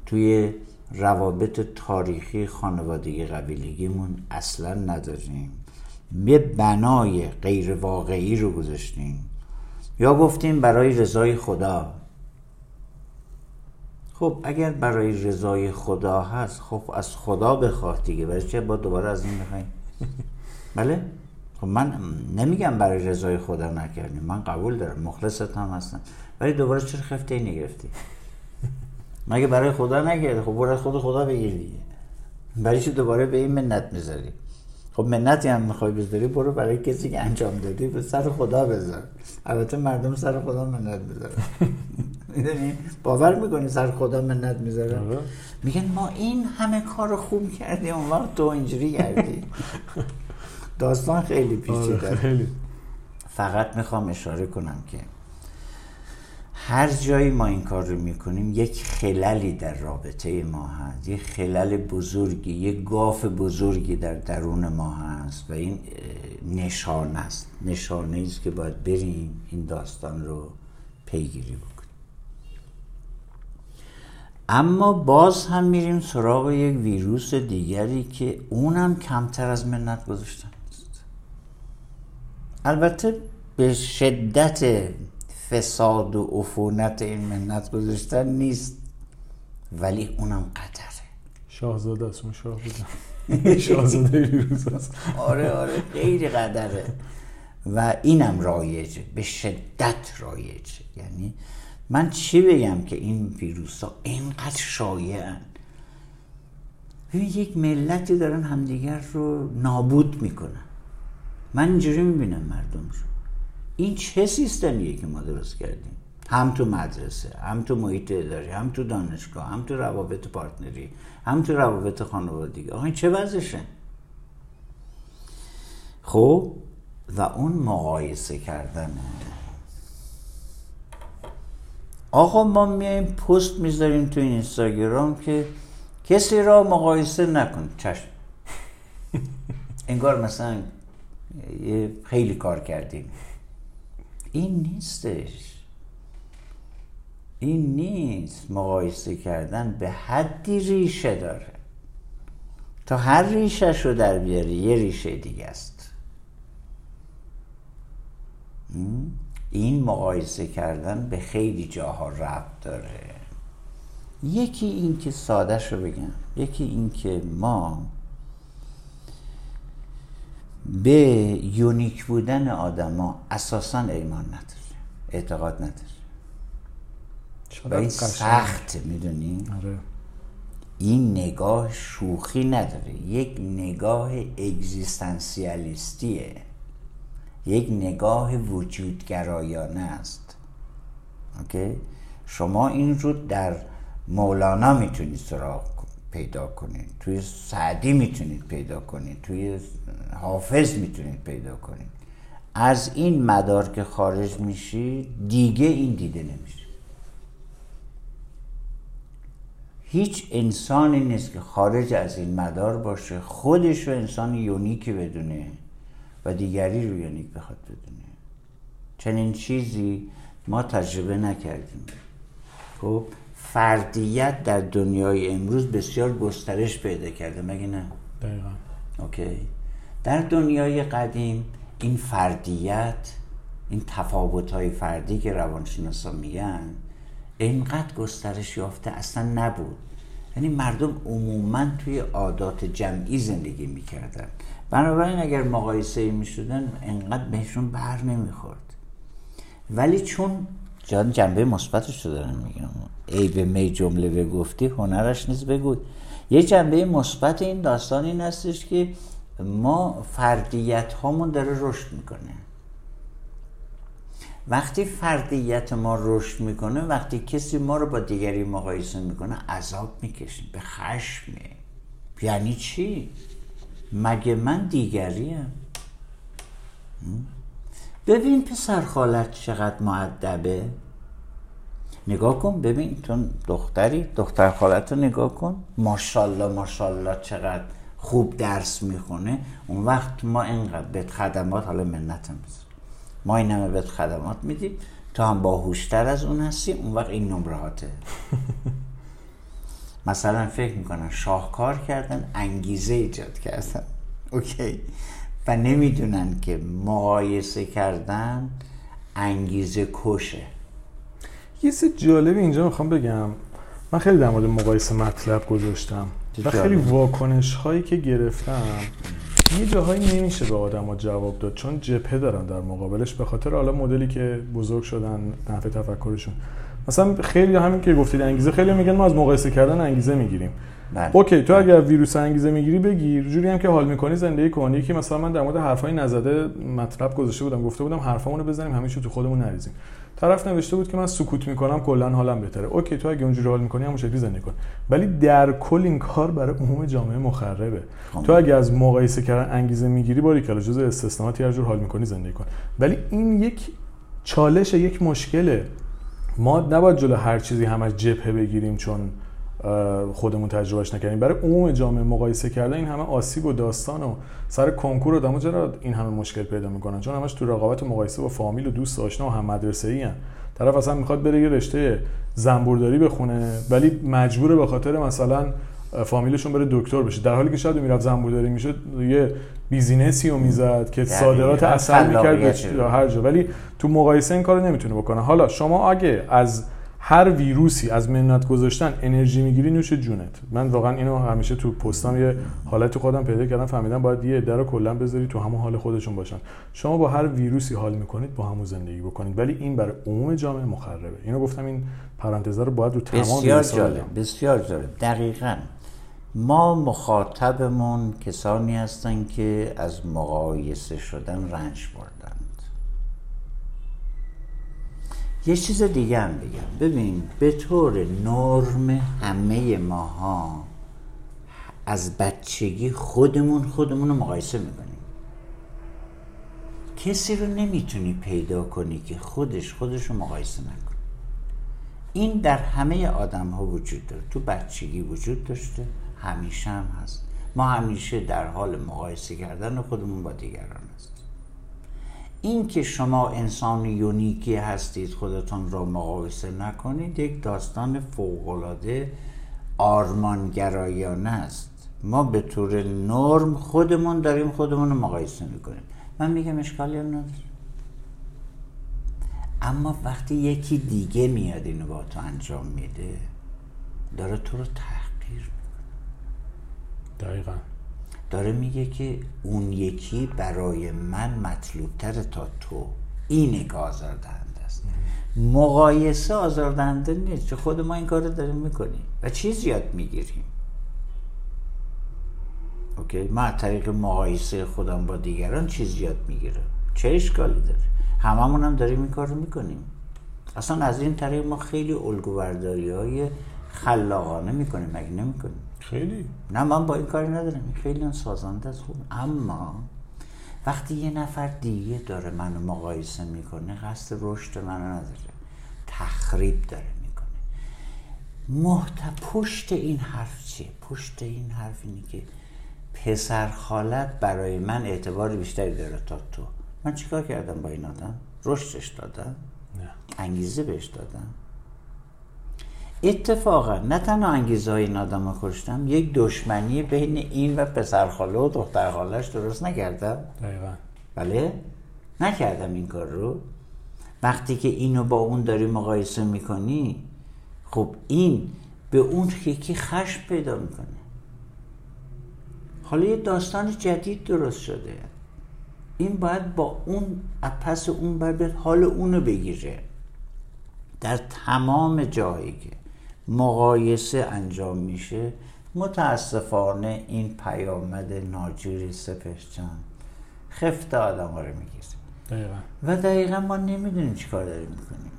توی روابط تاریخی خانوادگی قبیلگیمون اصلا نداریم. یه بنای غیر واقعی رو گذاشتیم یا گفتیم برای رضای خدا. خب اگر برای رضای خدا هست خب از خدا بخواه دیگه، برای چه با دوباره از این بخوایم؟ بله. خب من نمیگم برای رضای خدا نکردیم، من قبول دارم، مخلصت هم هستم، ولی دوباره چرا خفته ای نگرفتی؟ مگه برای خدا نگردی؟ خب برای خود خدا بگیر دیگه، برای چه دوباره به این منت میذاری؟ خب منتی هم میخوای بذاری برو برای کسی که انجام دادی به سر خدا بذار. البته مردم سر خدا منت میذارن. میدونی باور میکنی سر خدا منت میذارن، میگن ما این همه کار خوب کردیم اون وقت تو اینجوری کردی. داستان خیلی پیچیده. فقط میخوام اشاره کنم که هر جایی ما این کار رو میکنیم یک خللی در رابطه ما هست، یک خلل بزرگی، یک گاف بزرگی در درون ما هست و این نشانه است، نشانه ایست که باید بریم این داستان رو پیگیری بکنیم. اما باز هم میریم سراغ یک ویروس دیگری که اونم کمتر از منت گذاشتن است. البته به شدت فساد و عفونت این منت گذاشتن نیست، ولی اونم قدره. شاهزاده است، اون شاهزاده شاهزاده ویروس است. آره آره خیلی قدره و اینم رایجه، به شدت رایجه. یعنی من چی بگم که این ویروس ها اینقدر شایعن. ببین یک ملتی دارن همدیگر رو نابود میکنن. من اینجوری میبینم مردم رو. این چه سیستمیه که ما درست کردیم؟ هم تو مدرسه، هم تو محیط اداری، هم تو دانشگاه، هم تو روابط پارتنری، هم تو روابط خانوادگی. آخه این چه وضعشه؟ خب و اون مقایسه کردنه. آقا ما میایم پست میذاریم تو اینستاگرام که کسی را مقایسه نکن. چشم. انگار مثلا خیلی کار کردیم. این نیستش. این نیست. مقایسه کردن به حدی ریشه داره. تا هر ریشه‌ش رو در بیاری یه ریشه دیگه است. این مقایسه کردن به خیلی جاها ربط داره. یکی این که ساده‌شو بگم، یکی این که ما به یونیک بودن آدما اساساً ایمان نداریم، اعتقاد نداریم. و این سخت میدونی؟ آره. این نگاه شوخی نداره، یک نگاه اگزیستانسیالیستیه، یک نگاه وجودگرایانه است. اوکی؟ شما این رو در مولانا میتونید سراغ پیدا کنید، توی سعدی میتونید پیدا کنید، توی حافظ میتونید پیدا کنید. از این مدار که خارج میشی دیگه این دیده نمیشه. هیچ انسانی نیست که خارج از این مدار باشه خودش رو انسان یونیکی بدونه و دیگری رو یونیک بخواد بدونه. چنین چیزی ما تجربه نکردیم. خب فردیت در دنیای امروز بسیار گسترش پیدا کرده، مگه نه؟ دقیقاً. اوکی. در دنیای قدیم این فردیت، این تفاوت‌های فردی که روانشناسا میگن، اینقدر گسترش یافته اصلا نبود. یعنی مردم عموماً توی عادات جمعی زندگی میکردن. بنابراین اگر مقایسه میشدن انقدر بهشون بر نمیخورد. ولی چون جان جنبه مثبتش رو دارن میگم، ای به می جمله بگفتی هنرش نیست بگو. یه جنبه مثبت این داستان این هستش که ما فردیت هامون داره رشد میکنه. وقتی فردیت ما رشد میکنه، وقتی کسی ما رو با دیگری مقایسه میکنه عذاب میکشیم، به خشمه. یعنی چی؟ مگه من دیگریم؟ ببین پسر خالت چقدر مؤدبه، نگاه کن ببین تو دختری، دختر خالت رو نگاه کن، ماشالله ماشالله چقدر خوب درس میخونه. اون وقت ما اینقدر بهت خدمات، حالا منتم بزن، ما این همه بهت خدمات میدیم، تو هم باهوشتر از اون هستی، اون وقت این نمره هاته. مثلا فکر میکنن شاهکار کردن، انگیزه ایجاد کردن. اوکی. و نمیدونن که مقایسه کردن انگیزه کشه. یه سه جالب اینجا میخوام بگم. من خیلی در مورد مقایسه مطلب گذاشتم و خیلی واکنش هایی که گرفتم یه جاهایی نمیشه به آدم ها جواب داد، چون جبهه دارن در مقابلش، به خاطر حالا مدلی که بزرگ شدن، نحوه تفکرشون. مثلا خیلی همین که گفتید انگیزه، خیلی میگن ما از مقایسه کردن انگیزه میگیریم. بله. اوکی تو اگر ویروس انگیزه میگیری بگیر، جوری هم که حال میکنی زندگی کنی. که مثلا من در مورد حرفای نزده مطلب گذاشته بودم، گفته بودم حرفامون رو بزنیم همیشه تو خودمون نریزیم. طرف نوشته بود که من سکوت میکنم کلا حالم بهتره. اوکی تو اگه اونجوری حال میکنی همون شکلی زندگی کن، ولی در کل این کار برای عموم جامعه مخربه. خامد. تو اگه از مقایسه کردن انگیزه میگیری باری کلا جزء استثنااتی هر جور حال میکنی زندگی کن، ولی این یک چالش، یک مشکله. ما نباید جلو هر چیزی همش جبهه بگیریم چون خودمون تجربهش نکردیم. برای عموم جامعه مقایسه کردن این همه آسیب و داستان و سر کنکور و دمو چرا این همه مشکل پیدا میکنن؟ چون همش تو رقابت و مقایسه با فامیل و دوست آشنا و هم مدرسه‌ای ان. طرف اصلا میخواد بره یه رشته زنبورداری بخونه ولی مجبوره به خاطر مثلا فامیلشون بره دکتر بشه، در حالی که شاید میرفت زنبورداری میشد یه بیزینسی رو میزد که صادرات عسل میکرد هر جا، ولی تو مقایسه این کارو نمیتونه بکنه. حالا شما اگه از هر ویروسی از منت گذاشتن انرژی میگیری نوش جونت. من واقعا اینو همیشه تو پستام یه حالت خودم پیدا کردم، فهمیدم باید یه عده رو کلا بذاری تو همون حال خودشون باشن. شما با هر ویروسی حال میکنید با همون زندگی بکنید، ولی این برای عموم جامعه مخربه. اینو گفتم، این پرانتز رو باید رو تمام بسیار جالب بسیار جالب دقیقاً. ما مخاطبمون کسانی هستن که از مقایسه شدن رنج بردن. یه چیز دیگه هم بگم، ببین به طور نرم همه ماها از بچگی خودمون خودمون رو مقایسه میکنیم. کسی رو نمیتونی پیدا کنی که خودش خودش رو مقایسه نکنه. این در همه آدم ها وجود داره، تو بچگی وجود داشته، همیشه هم هست. ما همیشه در حال مقایسه کردن خودمون با دیگران هستیم. این که شما انسان یونیکی هستید خودتون را مقایسه نکنید یک داستان فوق‌العاده آرمانگرایانه است. ما به طور نرم خودمون داریم خودمون رو مقایسه میکنیم. من میگم اشکالی هم نداره، اما وقتی یکی دیگه میاد اینو با تو انجام میده داره تو رو تحقیر میکنه. دقیقاً داره میگه که اون یکی برای من مطلوب‌تره تا تو. این که آزاردهنده است. مقایسه آزاردهنده نیست، چه خود ما این کار رو داریم میکنیم و چیز یاد میگیریم. اوکی؟ ما از طریق مقایسه خودم با دیگران چیز یاد میگیرم. چه اشکالی داره؟ هممون هم داریم این کار رو میکنیم. اصلا از این طریق ما خیلی الگوبرداری های خلاقانه میکنیم، مگه نمیکنیم؟ خیلی نه، من با این کاری ندارم، خیلی سازنده است خوب. اما وقتی یه نفر دیگه داره منو مقایسه میکنه قصد رشد منو نداره، تخریب داره میکنه. محت... پشت این حرف چیه؟ پشت این حرف اینه که پسر خالت برای من اعتبار بیشتری داره تا تو. من چیکار کردم با این آدم؟ رشدش دادم؟ نه، انگیزه بهش دادم؟ اتفاقا نه تنها انگیزه های این آدم ها کشتم، یک دشمنی بین این و پسرخاله و دخترخالهش درست نکردم. دقیقا بله؟ نکردم این کار رو. وقتی که اینو با اون داری مقایسه میکنی، خب این به اون یکی خشم پیدا میکنه. حالا یه داستان جدید درست شده، این باید با اون پس اون باید حال اونو بگیره. در تمام جایی که مقایسه انجام میشه متاسفانه این پیامد ناجوری سپهر جان خفت آدم ها رو میگیره و دقیقا ما نمیدونیم چی کار داریم میکنیم.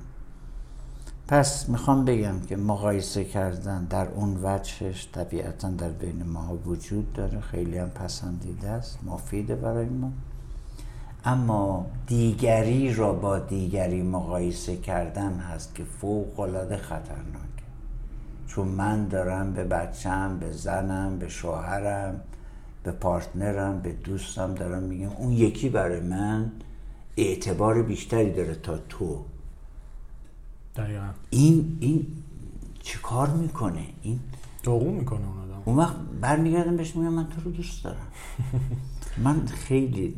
پس میخوام بگم که مقایسه کردن در اون وجهش طبیعتا در بین ما وجود داره، خیلی هم پسندیده است، مفیده برای ما. اما دیگری را با دیگری مقایسه کردن هست که فوق‌العاده خطرناکه، چون من دارم به بچه‌م، به زنم، به شوهرم، به پارتنرم، به دوستم دارم میگم اون یکی برای من اعتبار بیشتری داره تا تو. دقیقاً این این چه کار میکنه؟ این داغون میکنه اون آدم. اون وقت برمیگردم بهش میگم من تو رو دوست دارم. من خیلی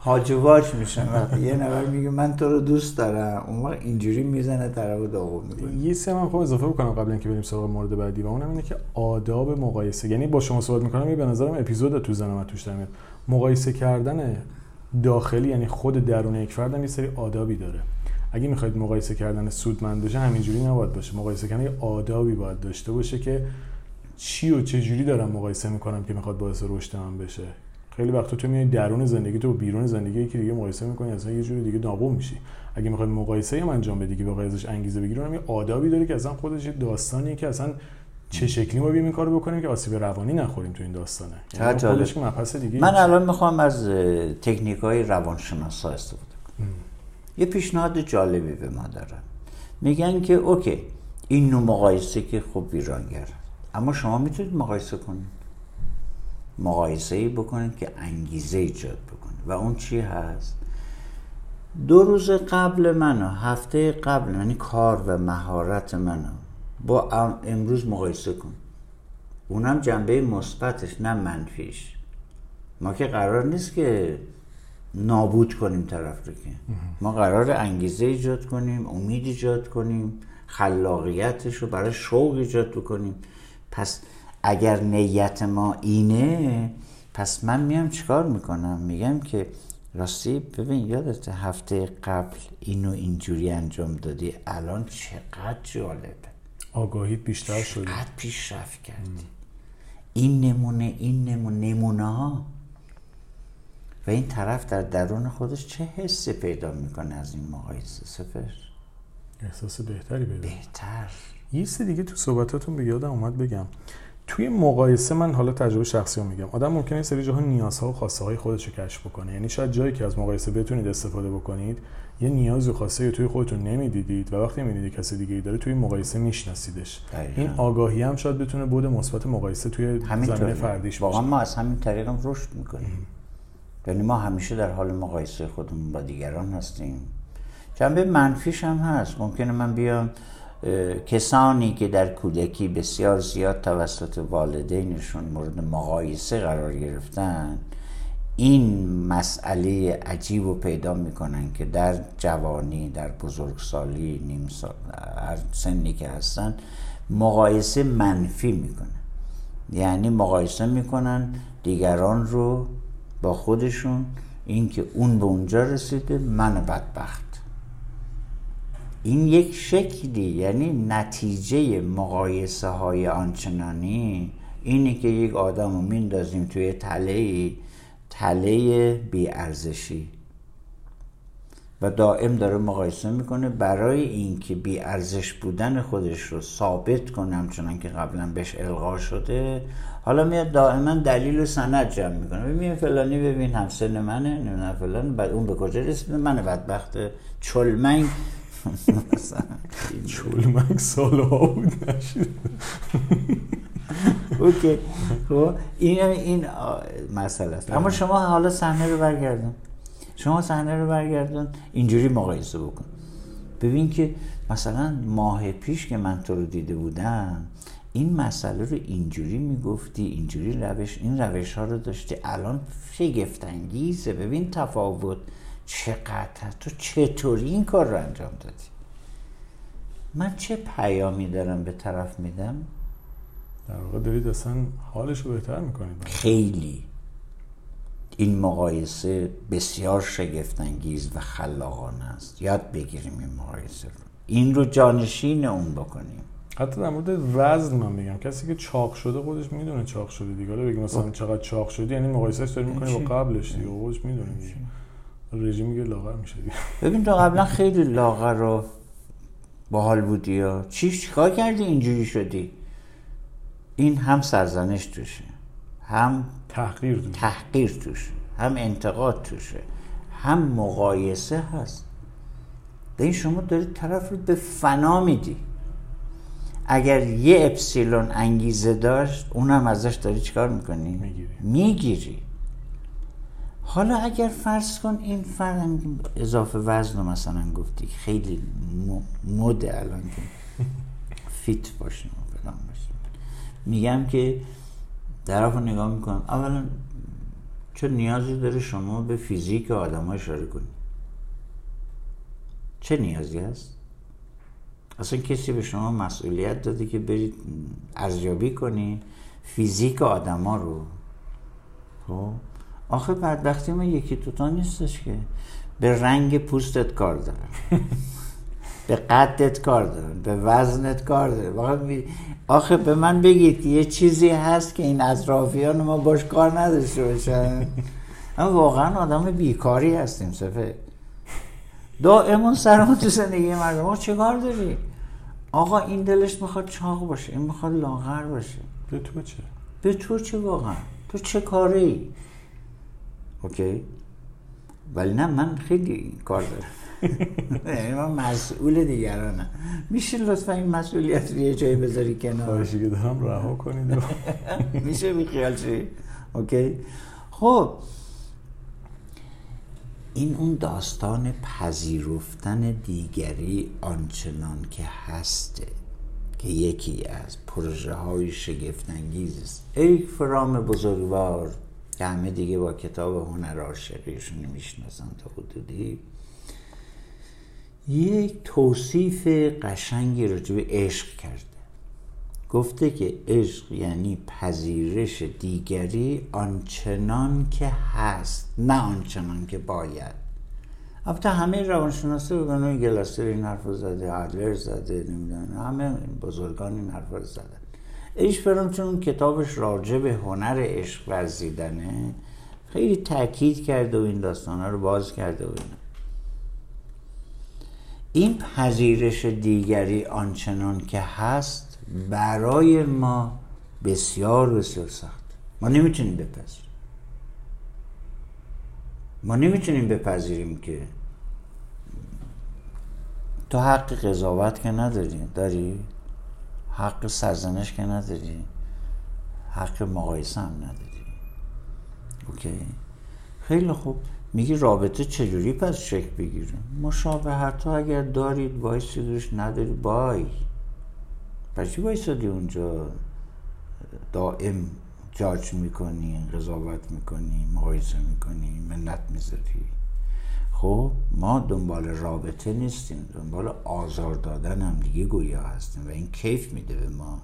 هاج و واج میشم وقتی یه نفر میگه من تو رو دوست دارم، اون وقت اینجوری میزنه طرفو داغون میکنه. یه سه من خب اضافه بکنم قبل اینکه بریم سراغ مورد بعدی و اونم اینه که آداب مقایسه. یعنی با شما صحبت میکنم یه به نظرم اپیزود تو زنم توش دارم. مقایسه کردن داخلی یعنی خود درون یک فرد هم یه سری آدابی داره. اگه میخواید مقایسه کردن سودمند باشه همینجوری نباید باشه، مقایسه کردن یه آدابی باید داشته باشه که چی و چه جوری دارم مقایسه میکنم که میخواد باعث رشد من بشه. خیلی وقتا تو میای درون زندگی تو با بیرون زندگی یکی دیگه مقایسه میکنی، اصلا یه جوری دیگه نابود میشی. اگه میخوای مقایسه هم انجام بدی که واقعا ازش انگیزه بگیری، اونم یه آدابی داره که اصلا خودش یه داستانیه که اصلا چه شکلی ما بیم این کارو بکنیم که آسیب روانی نخوریم تو این داستانه. یعنی خودش مبحث دیگه. من الان میخوام از تکنیک‌های روانشناسی استفاده کنم. یه پیشنهاد جالبی به ما دارن. میگن که اوکی این نوع مقایسه که خب ویرانگر، اما شما میتونید مقایسه کنید، مقایسه‌ای بکنید که انگیزه ایجاد بکنه. و اون چی هست؟ دو روز قبل منو، هفته قبل منو، کار و مهارت منو با امروز مقایسه کن. اونم جنبه مثبتش نه منفیش. ما که قرار نیست که نابود کنیم طرف رو، که ما قرار انگیزه ایجاد کنیم، امید ایجاد کنیم، خلاقیتش رو برای شوق ایجاد بکنیم. پس اگر نیت ما اینه، پس من میام چیکار میکنم؟ میگم که راستی ببین یادت هفته قبل اینو اینجوری انجام دادی، الان چقدر جالبه، آگاهی بیشتر شد، چقدر پیشرفت کردی. ام. این نمونه این نمونه نمونه ها و این طرف در درون خودش چه حسی پیدا میکنه از این مقایسه؟ سپهر احساس بهتری پیدا بهتر. یه چیز دیگه تو صحبتاتون به یادم اومد بگم، توی مقایسه من حالا تجربه شخصی رو میگم، آدم ممکنه یه سری جاها نیازها و خواسته های خودش رو کشف بکنه. یعنی شاید جایی که از مقایسه بتونید استفاده بکنید، یه نیاز و خواسته رو توی خودتون نمیدیدید و وقتی می‌بینید کسی دیگه‌ای داره توی مقایسه میشناسیدش. این آگاهی هم شاید بتونه بود مثبت مقایسه توی زمینه فردیش. واقعا ما از همین طریقم هم رشد می‌کنیم. یعنی ما همیشه در حال مقایسه خودمون با دیگران هستیم. جنبه منفیش هم هست. ممکنه من بیام کسانی که در کودکی بسیار زیاد توسط والدینشون مورد مقایسه قرار گرفتن، این مسئله عجیب رو پیدا میکنن که در جوانی، در بزرگسالی، نیم سال، هر سنی که هستن، مقایسه منفی میکنن. یعنی مقایسه میکنن دیگران رو با خودشون، اینکه اون به اونجا رسیده، من بدبخت. این یک شکلی، یعنی نتیجه مقایسه های آنچنانی اینه که یک آدم رو میندازیم توی تله تله بیارزشی و دائم داره مقایسه میکنه برای اینکه بیارزش بودن خودش رو ثابت کنه، همچنان که قبلا بهش القا شده. حالا میاد دائما دلیل و سند جمع میکنه، ببین فلانی، ببین همسن منه، نه فلان، بعد اون به کجا رسیده، من بدبخت چلمنگ چلمنگ سالها بود نشید. اوکی، خب این این مسئله است. اما شما حالا صحنه رو برگردون، شما صحنه رو برگردون اینجوری مقایسه بکن، ببین که مثلا ماه پیش که من تو رو دیده بودم این مسئله رو اینجوری میگفتی، اینجوری روش این روش ها رو داشتی، الان شگفت انگیزه، ببین تفاوت چقدر، تو چطوری این کار رو انجام دادی. من چه پیامی دارم به طرف میدم؟ در واقع دارید اصلا حالش رو بهتر میکنید. خیلی این مقایسه بسیار شگفت‌انگیز و خلاقانه است. یاد بگیریم این مقایسه رو، این رو جانشین اون بکنیم. حتی در مورد وزن من میگم، کسی که چاق شده خودش میدونه چاق شده دیگه. حالا بگیم مثلا چقدر چاق شدی، یعنی مقایسهش داری میکنی با قبلش دیگه، خودش میدونه دیگه. رژیم میگه لاغر میشه دیگه. ببین تو قبلا خیلی لاغر رو باحال بودی، یا چی چیکار کردی اینجوری شدی؟ این هم سرزنش توشه، هم تحقیر توشه، تحقیر توشه، هم انتقاد توشه، هم مقایسه هست. ببین شما دارید طرف رو به فنا میدی. اگر یه اپسیلون انگیزه داشت، اونم ازش داری چیکار میکنی؟ میگیری میگیری حالا اگر فرض کن این فرنگ اضافه وزن رو مثلا گفتی، خیلی مود الان که فیت باشیم و فلان باشیم، میگم که طرف رو نگاه میکنم، اولا چه نیازی داره شما به فیزیک آدم ها اشاره کنی؟ چه نیازی هست؟ اصلا کسی به شما مسئولیت داده که برید ارزیابی کنی فیزیک آدم ها رو؟ خب آخه بدبختی ما یکی دوتا نیستش که، به رنگ پوستت کار دارن، به قدت کار دارن، به وزنت کار دارن. آخه به من بگید یه چیزی هست که این اطرافیان ما باش کار نداشته باشن. اما واقعا آدم بیکاری هستیم سپهر، دائما سرمون تو زندگی مردم. آقا چه کار داری؟ آقا این دلش میخواد چاق باشه، این میخواد لاغر باشه، به تو چه؟ به تو چه واقعا؟ تو چه کاره ای؟ اوکی؟ ولی نه، من خیلی کار دارم، یعنی من مسئول دیگرانم. میشه لطفا این مسئولیت رو یه جایی بذاری کنار؟ خواهشی که دارم رها کنید. میشه بیخیال شی؟ اوکی؟ خب این اون داستان پذیرفتن دیگری آنچنان که هسته که یکی از پروژه های شگفت‌انگیز است. اریک فرام بزرگوار که همه دیگه با کتاب هنر عاشقیشون میشناسن تا حدودی، یک توصیف قشنگی راجع به عشق کرده. گفته که عشق یعنی پذیرش دیگری آنچنان که هست، نه آنچنان که باید. البته همه روانشناسا بگن گلاسر این حرف رو زده، ادلر زده، نمیدونم همه بزرگان این حرف رو زدن. ایش فرام چون کتابش راجع به هنر عشق ورزیدنه خیلی تاکید کرده و این داستانا رو باز کرده و اینا. این پذیرش دیگری آنچنان که هست برای ما بسیار بسیار سخت. ما نمیتونیم بپذیریم، ما نمیتونیم بپذیریم که تو حق قضاوت که نداری، داری؟ حق سرزنش که نداری، حق مقایسه هم نداری. اوکی؟ خیلی خوب، میگی رابطه چجوری پس شکل بگیره؟ مشابهت‌ها اگر دارید وایسی، روش نداری بای. پرچی بایستادی اونجا دائم جاج میکنی، قضاوت میکنی، مقایسه میکنی، منت میذاری؟ خب ما دنبال رابطه نیستیم، دنبال آزار دادن هم دیگه گویا هستیم و این کیف میده به ما.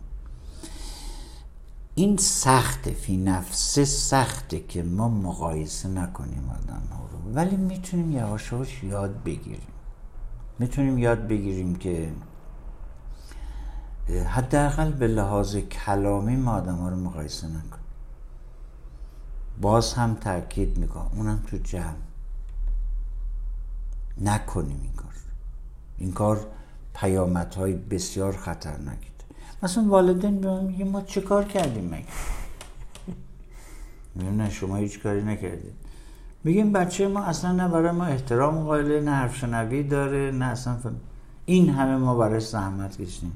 این سخته، فی نفسه سخته که ما مقایسه نکنیم آدم ها رو، ولی میتونیم یواش یواش یاد بگیریم. میتونیم یاد بگیریم که حداقل به لحاظ کلامی ما آدم ها رو مقایسه نکن. باز هم تاکید میکنم، اونم تو جمع نکنیم این کار. این کار پیامدهای بسیار خطرناکی داره. مثلا والدین به من میگه ما چه کار کردیم مگه؟ میگم نه شما هیچ کاری نکردید. میگیم بچه ما اصلا نه برای ما احترام قائله، نه حرف شنوی داره، نه اصلا فهم. این همه ما برای زحمت کشیدیم.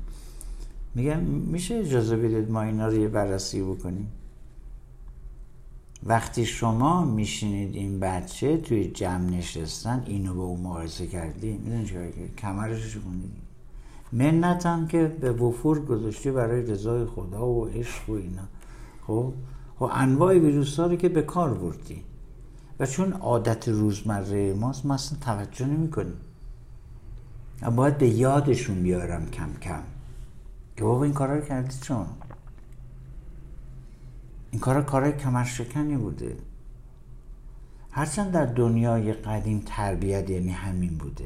میگم میشه اجازه بدید ما اینا رو یه بررسی بکنیم؟ وقتی شما میشینید این بچه توی جمع نشستن اینو با اون مقایسه کردی، میدونی چه کمرش کنید؟ منت هم که به وفور گذاشتی برای رضای خدا و عشق و اینا. خب و انواع ویروس ها رو که به کار بردی و چون عادت روزمره ماست ما اصلا توجه نمی کنیم. باید به یادشون بیارم کم کم که بابا این کارا رو کردی، چون این کارا کارای کمرشکنی بوده. هرچند در دنیای قدیم تربیت یعنی همین بوده،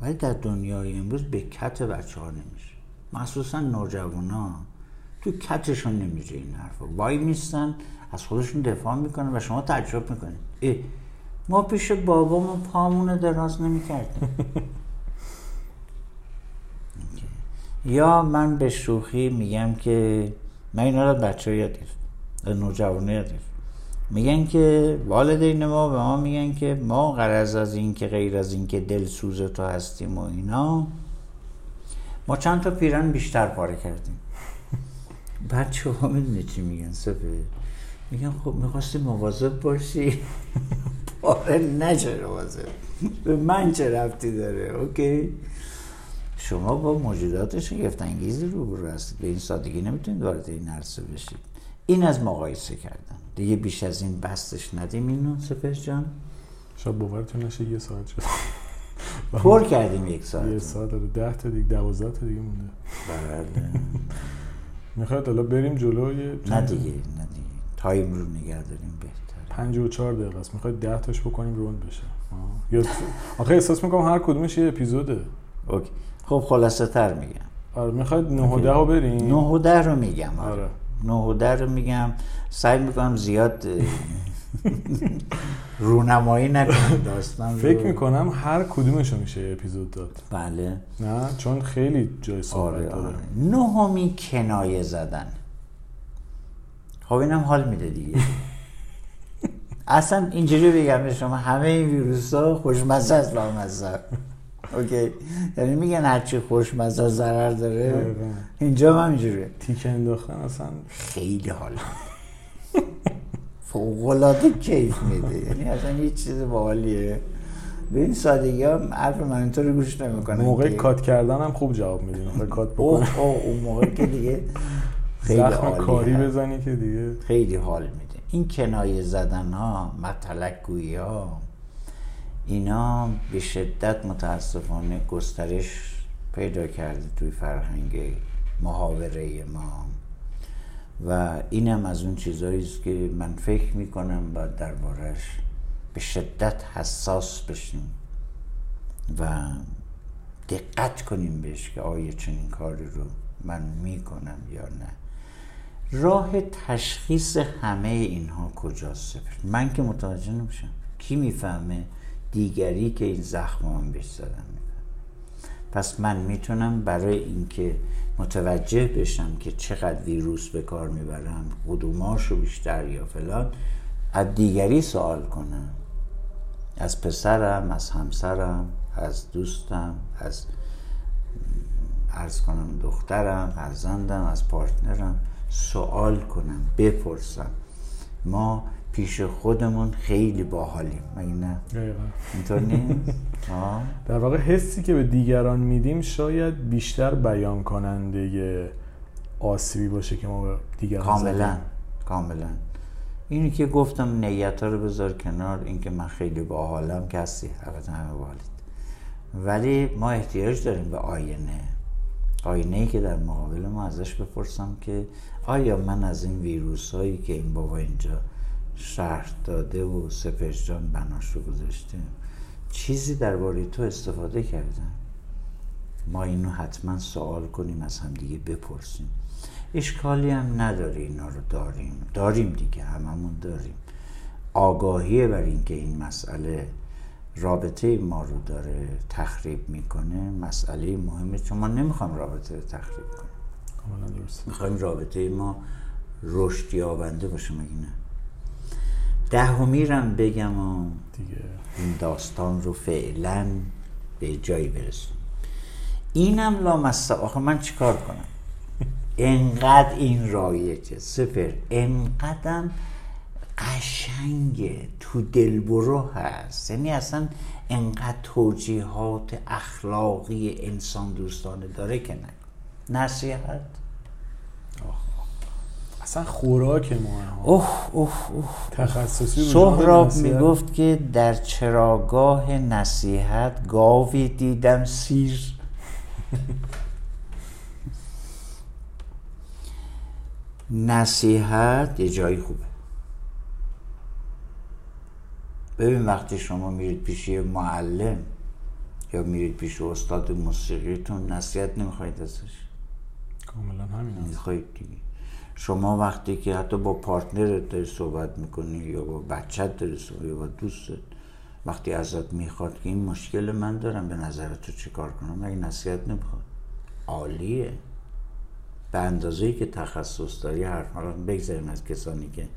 ولی در دنیای امروز به کت بچه ها نمیشه، مخصوصا نوجوان ها تو کتشون نمیشه این حرف ها. وای میستن از خودشون دفاع میکنن و شما تعجب میکنید. ای ما پیش بابامون پامون دراز نمیکردیم. یا من به شوخی میگم که من اینا رو بچه ها یاد گرفتم، نوجوانه یاد گرفتم. میگن که والدین ما به ما میگن که ما غرض از این که غیر از این که دلسوز تو هستیم و اینا، ما چند تا پیرن بیشتر پاره کردیم. بچه ها میدونه چی میگن سپهر؟ میگن خب میخواستی مواظب باشی، پاره نشه مواظب، به من چه ربطی داره؟ اوکی؟ شما با موجودات شگفت‌انگیزی روبرو هستید، به این سادگی نمیتونید وارد این عرصه بشید. این از مقایسه کردن دیگه، بیش از این بستش ندیم. اینو سپهر جان شب باورتون نشه یه ساعت شد پر کردیم، یک ساعت یه ساعت داره، ده تا دیگه دوازده تا دیگه مونده. بله میخواید حالا بریم جلوی؟ نه دیگه، نه دیگه، تایم رو نگه داریم بهتره. پنجاه و چهار دقیقه است، میخواید ده تاش بکنیم روند بشه؟ آخه احساس میکنم هر کدومش یه اپیزوده. اوکی خب خلاصه تر میگم، آره میخواید نه و ده رو بریم؟ نه و ده رو میگم. آره نه و ده رو میگم. سعی میکنم زیاد رونمایی نکنم داستان. فکر میکنم هر کدومشو میشه اپیزود داد. بله نه چون خیلی جای صحبت آره داره. آره. نهمی کنایه زدن. خب اینم حال میده دیگه. اصلا اینجوری بگم شما همه این ویروس ها خوشمزه است لامزه. اوکی یعنی میگن هرچی خوشمزه ضرر داره، اینجا هم اینجوریه. تیک انداختن اصلا خیلی حال فوق‌العاده کیف میده، یعنی اصلا هیچ چیز باحالیه. به این سادگی ها حرف من تو رو گوش نمیکنن. موقع کات کردن هم خوب جواب میدین. موقع کات بکنن اون موقع که دیگه خیلی زخم کاری بزنی که دیگه خیلی حال میده. این کنایه زدن ها، مطلق گویی ها، اینا به شدت متاسفانه گسترش پیدا کرده توی فرهنگ محاوره ما و اینم از اون چیزاییست که من فکر میکنم باید دربارش به شدت حساس بشیم و دقت کنیم بهش که آیا چنین کاری رو من میکنم یا نه. راه تشخیص همه اینها کجاست؟ من که متوجه نمیشم. کی میفهمه؟ دیگری که این زخم هم بهش زدم میفهمه. پس من میتونم برای اینکه متوجه بشم که چقدر ویروس به کار میبرم، قدوماشو بیشتر یا فلان، از دیگری سوال کنم، از پسرم، از همسرم، از دوستم، از عرض کنم دخترم، فرزندم، از پارتنرم سوال کنم، بپرسم. ما پیش خودمون خیلی باحالیم مگه نه؟ اینطور نیست؟ در واقع حسی که به دیگران میدیم شاید بیشتر بیان کننده آسیبی باشه که ما به دیگران کاملا کاملا. اینی که گفتم نیت‌ها رو بذار کنار، اینکه من خیلی باحالم که هستی، البته همه باحالید، ولی ما احتیاج داریم به آینه. آینه‌ای که در مقابل ما ازش بپرسم که آیا من از این ویروس هایی که این بابا اینجا شرح داده و سپهرجان بناش رو گذاشته چیزی درباره تو استفاده کردم. ما اینو حتما سوال کنیم، از هم دیگه بپرسیم. اشکالی هم نداره، اینا رو داریم داریم دیگه، هممون داریم. آگاهی بر این که این مسئله رابطه ما رو داره تخریب میکنه مسئله مهمه، چون ما نمیخوایم رابطه رو تخریب کنیم، میخوایم رابطه ما رشد یابنده باشه مگه نه؟ دهمیرم بگم و دیگه این داستان رو فعلا به جایی برسونم. اینم لامصب، آخه من چیکار کنم؟ انقدر این رایجه سپر، انقدرم قشنگه، تو دلبرو هست، یعنی اصلا انقدر توجیهات اخلاقی انسان دوستانه داره که نکن نصیحت اصلا خوراک ما. اوه اوه اوه تخصصی. سهراب میگفت که در چراگاه نصیحت گاوی دیدم سیر. نصیحت یه جایی خوبه. ببین وقتی شما میرید پیش یه معلم یا میرید پیش استاد موسیقیتون نصیحت نمیخواید ازش. کاملا همین است. میخواید دیگه. شما وقتی که حتی با پارتنرت داری صحبت میکنی یا با بچت داری صحبت یا با دوستت، وقتی ازت میخواد که این مشکل من دارم به نظر تو چی کار کنم، اگه نصیحت نمیخواد عالیه. به اندازه‌ای که تخصص داری حرف مرد بگذاریم از کسانی که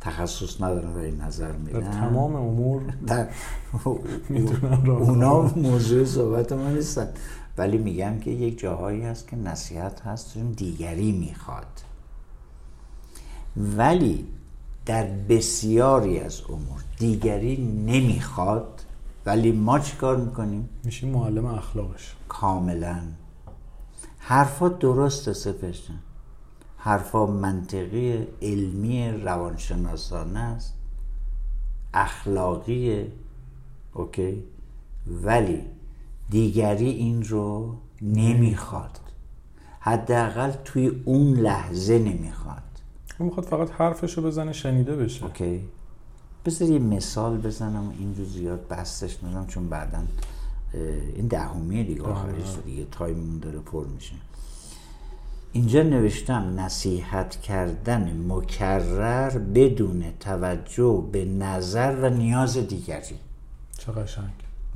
تخصص ندارن و این نظر میدن در تمام امور در... اونا موضوع صحبت ما نیستن، ولی میگم که یک جاهایی هست که نصیحت هست چون دیگری میخواد. ولی در بسیاری از امور دیگری نمیخواد، ولی ما چیکار میکنیم؟ میشیم معلم اخلاقش. کاملا. حرفا درسته سپهرجان، حرفا منطقی، علمی، روانشناسانه است، اخلاقیه، اوکی، ولی دیگری این رو نمیخواد، حداقل توی اون لحظه نمیخواد. من میخواد فقط حرفشو بزنه شنیده بشه. اوکی. بذار یه مثال بزنم، این رو زیاد بستش ندارم چون بعداً این دهمیه دیگه آخرش دیگه تایممون داره پر میشه. اینجا نوشتم نصیحت کردن مکرر بدون توجه به نظر و نیاز دیگری. چه قشنگ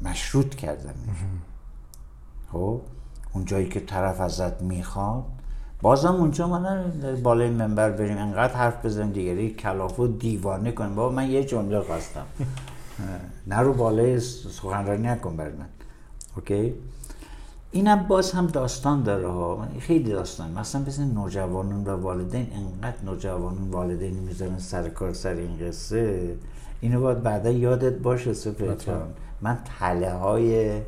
مشروط کردم. خب اون جایی که طرف ازت میخواد، بازم اونجا ما نه بالای منبر بریم انقدر حرف بزنیم دیگری کلافو دیوانه کنیم. بابا من یه جمله خواستم. نرو بالای سخنرانی نکن بر من. اوکی؟ اینم باز هم داستان داره ها، خیلی داستان. مثلا بزن نوجوانون و والدین، انقدر نوجوانون والدین میذارن سر کار سر این قصه. اینو باید بعدا یادت باشه سپهر جان. من تله های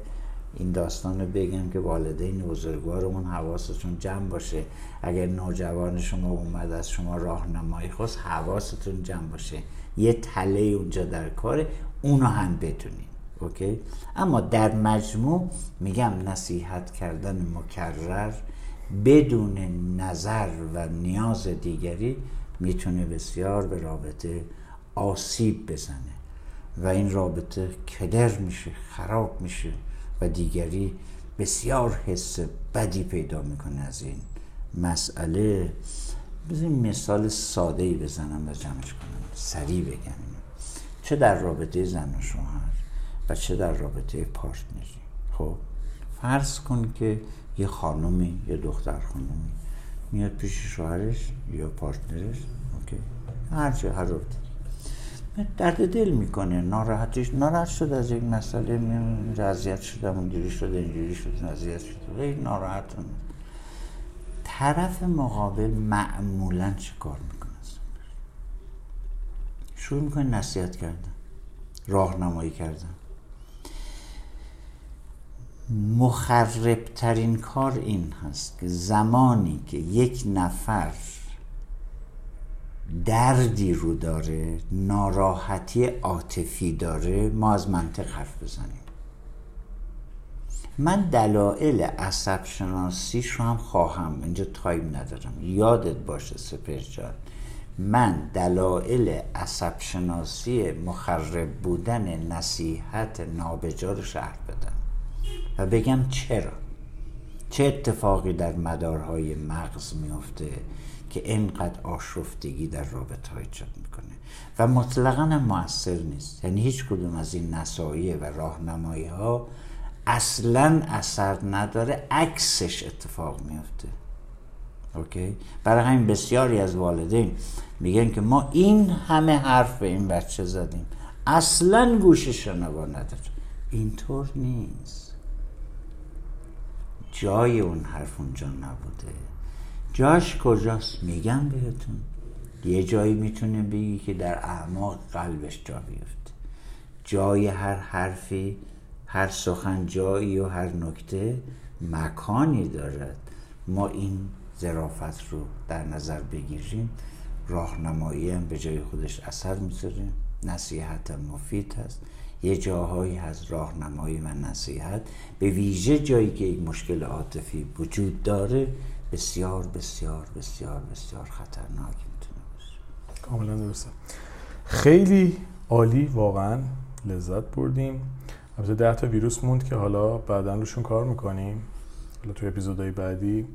این داستان رو بگم که والدین بزرگوارمون حواستون جمع باشه. اگر نوجوان شما اومد از شما راهنمایی خواست، حواستون جمع باشه. یه تله اونجا در کاره، اونو هم بتونید. اوکی؟ اما در مجموع میگم نصیحت کردن مکرر بدون نظر و نیاز دیگری میتونه بسیار به رابطه آسیب بزنه و این رابطه کدر میشه، خراب میشه و دیگری بسیار حس بدی پیدا میکنه از این مسئله. بذاریم مثال ساده‌ای بزنم و جمعش کنم، سریع بگم. چه در رابطه زن و شوهر و چه در رابطه پارتنری. خب فرض کن که یه خانومی، یه دختر خانومی میاد پیش شوهرش یا پارتنرش، اوکی، هر چه هر رابطه درد دل میکنه، ناراحتش، ناراحت شد از یک مسئله، میاد اذیت شده، اونجوری شد، اینجوری شد، اذیت شد، خیلی ناراحت. طرف مقابل معمولاً چه کار میکنه؟ شروع میکنه نصیحت کردن، راهنمایی کردن. مخربترین کار این هست که زمانی که یک نفر دردی رو داره، ناراحتی عاطفی داره، ما از منطق حرف بزنیم. من دلایل عصب شناسیش رو هم خواهم، اینجا تایم ندارم، یادت باشه سپهر جان. من دلایل عصب شناسی مخرب بودن نصیحت نابجا رو شرح بدم و بگم چرا، چه اتفاقی در مدارهای مغز میفته که اینقدر آشفتگی در رابطه‌ها ایجاد میکنه و مطلقاً مؤثر نیست. یعنی هیچ کدوم از این نصایح و راهنمایی‌ها اصلاً اثر نداره، عکسش اتفاق میفته. اوکی؟ برای همین بسیاری از والدین میگن که ما این همه حرف به این بچه زدیم، اصلاً گوش شنوا نداره. اینطور نیست. جای اون حرف اونجا نبوده. جاش کجاست؟ میگم بهتون، یه جایی میتونه بگی که در اعماق قلبش جا بیفته. جای هر حرفی، هر سخن جایی و هر نکته مکانی دارد. ما این ظرافت رو در نظر بگیریم. راهنمایی هم به جای خودش اثر میذاره، نصیحت هم مفید هست. یه جاهایی هست راهنمایی و نصیحت، به ویژه جایی که یک مشکل عاطفی وجود داره، بسیار بسیار بسیار بسیار خطرناک میتونه باشه. کاملا درسته. خیلی عالی، واقعا لذت بردیم. البته ده تا ویروس موند که حالا بعدا روشون کار میکنیم، حالا توی اپیزودهای بعدی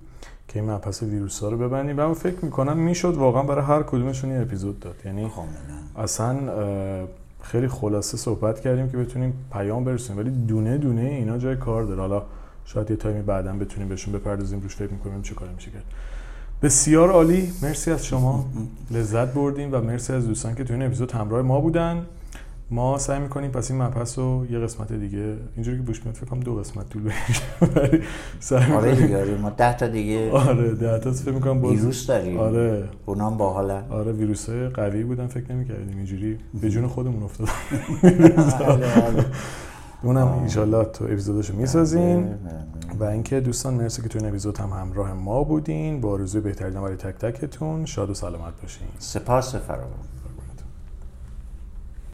که این مبحث ویروس‌ها رو ببندیم. و من فکر میکنم میشد واقعا برای هر کدومشون یه اپیزود داد. یعنی کاملا اصلا خیلی خلاصه صحبت کردیم که بتونیم پیام برسونیم، ولی دونه دونه اینا جای کار داره. حالا شاید یه تایمی بعداً بتونیم بهشون بپردازیم، روش فکر می‌کنیم چه کاری میشه کرد. بسیار عالی، مرسی از شما، لذت بردیم و مرسی از دوستان که تو این اپیزود همراه ما بودن. ما سعی می‌کنیم پس این مبحث رو یه قسمت دیگه، اینجوری که بوش میاد فکر کنم دو قسمت طول بکشه. سعی آره دیگه، ما ده تا دیگه، آره ده تا فکر می‌کنم ویروس داریم. آره اونام باحالن. آره ویروس‌های قوی بودن، فکر نمی‌کردیم اینجوری به جون خودمون افتاد. اونم ان شاءالله تو اپیزودشو میسازیم. و اینکه دوستان مرسی که تو این اپیزود هم همراه ما بودین. با آرزوی بهترین برای تک تکتون. شاد و سلامت باشین. سپاس فراوان.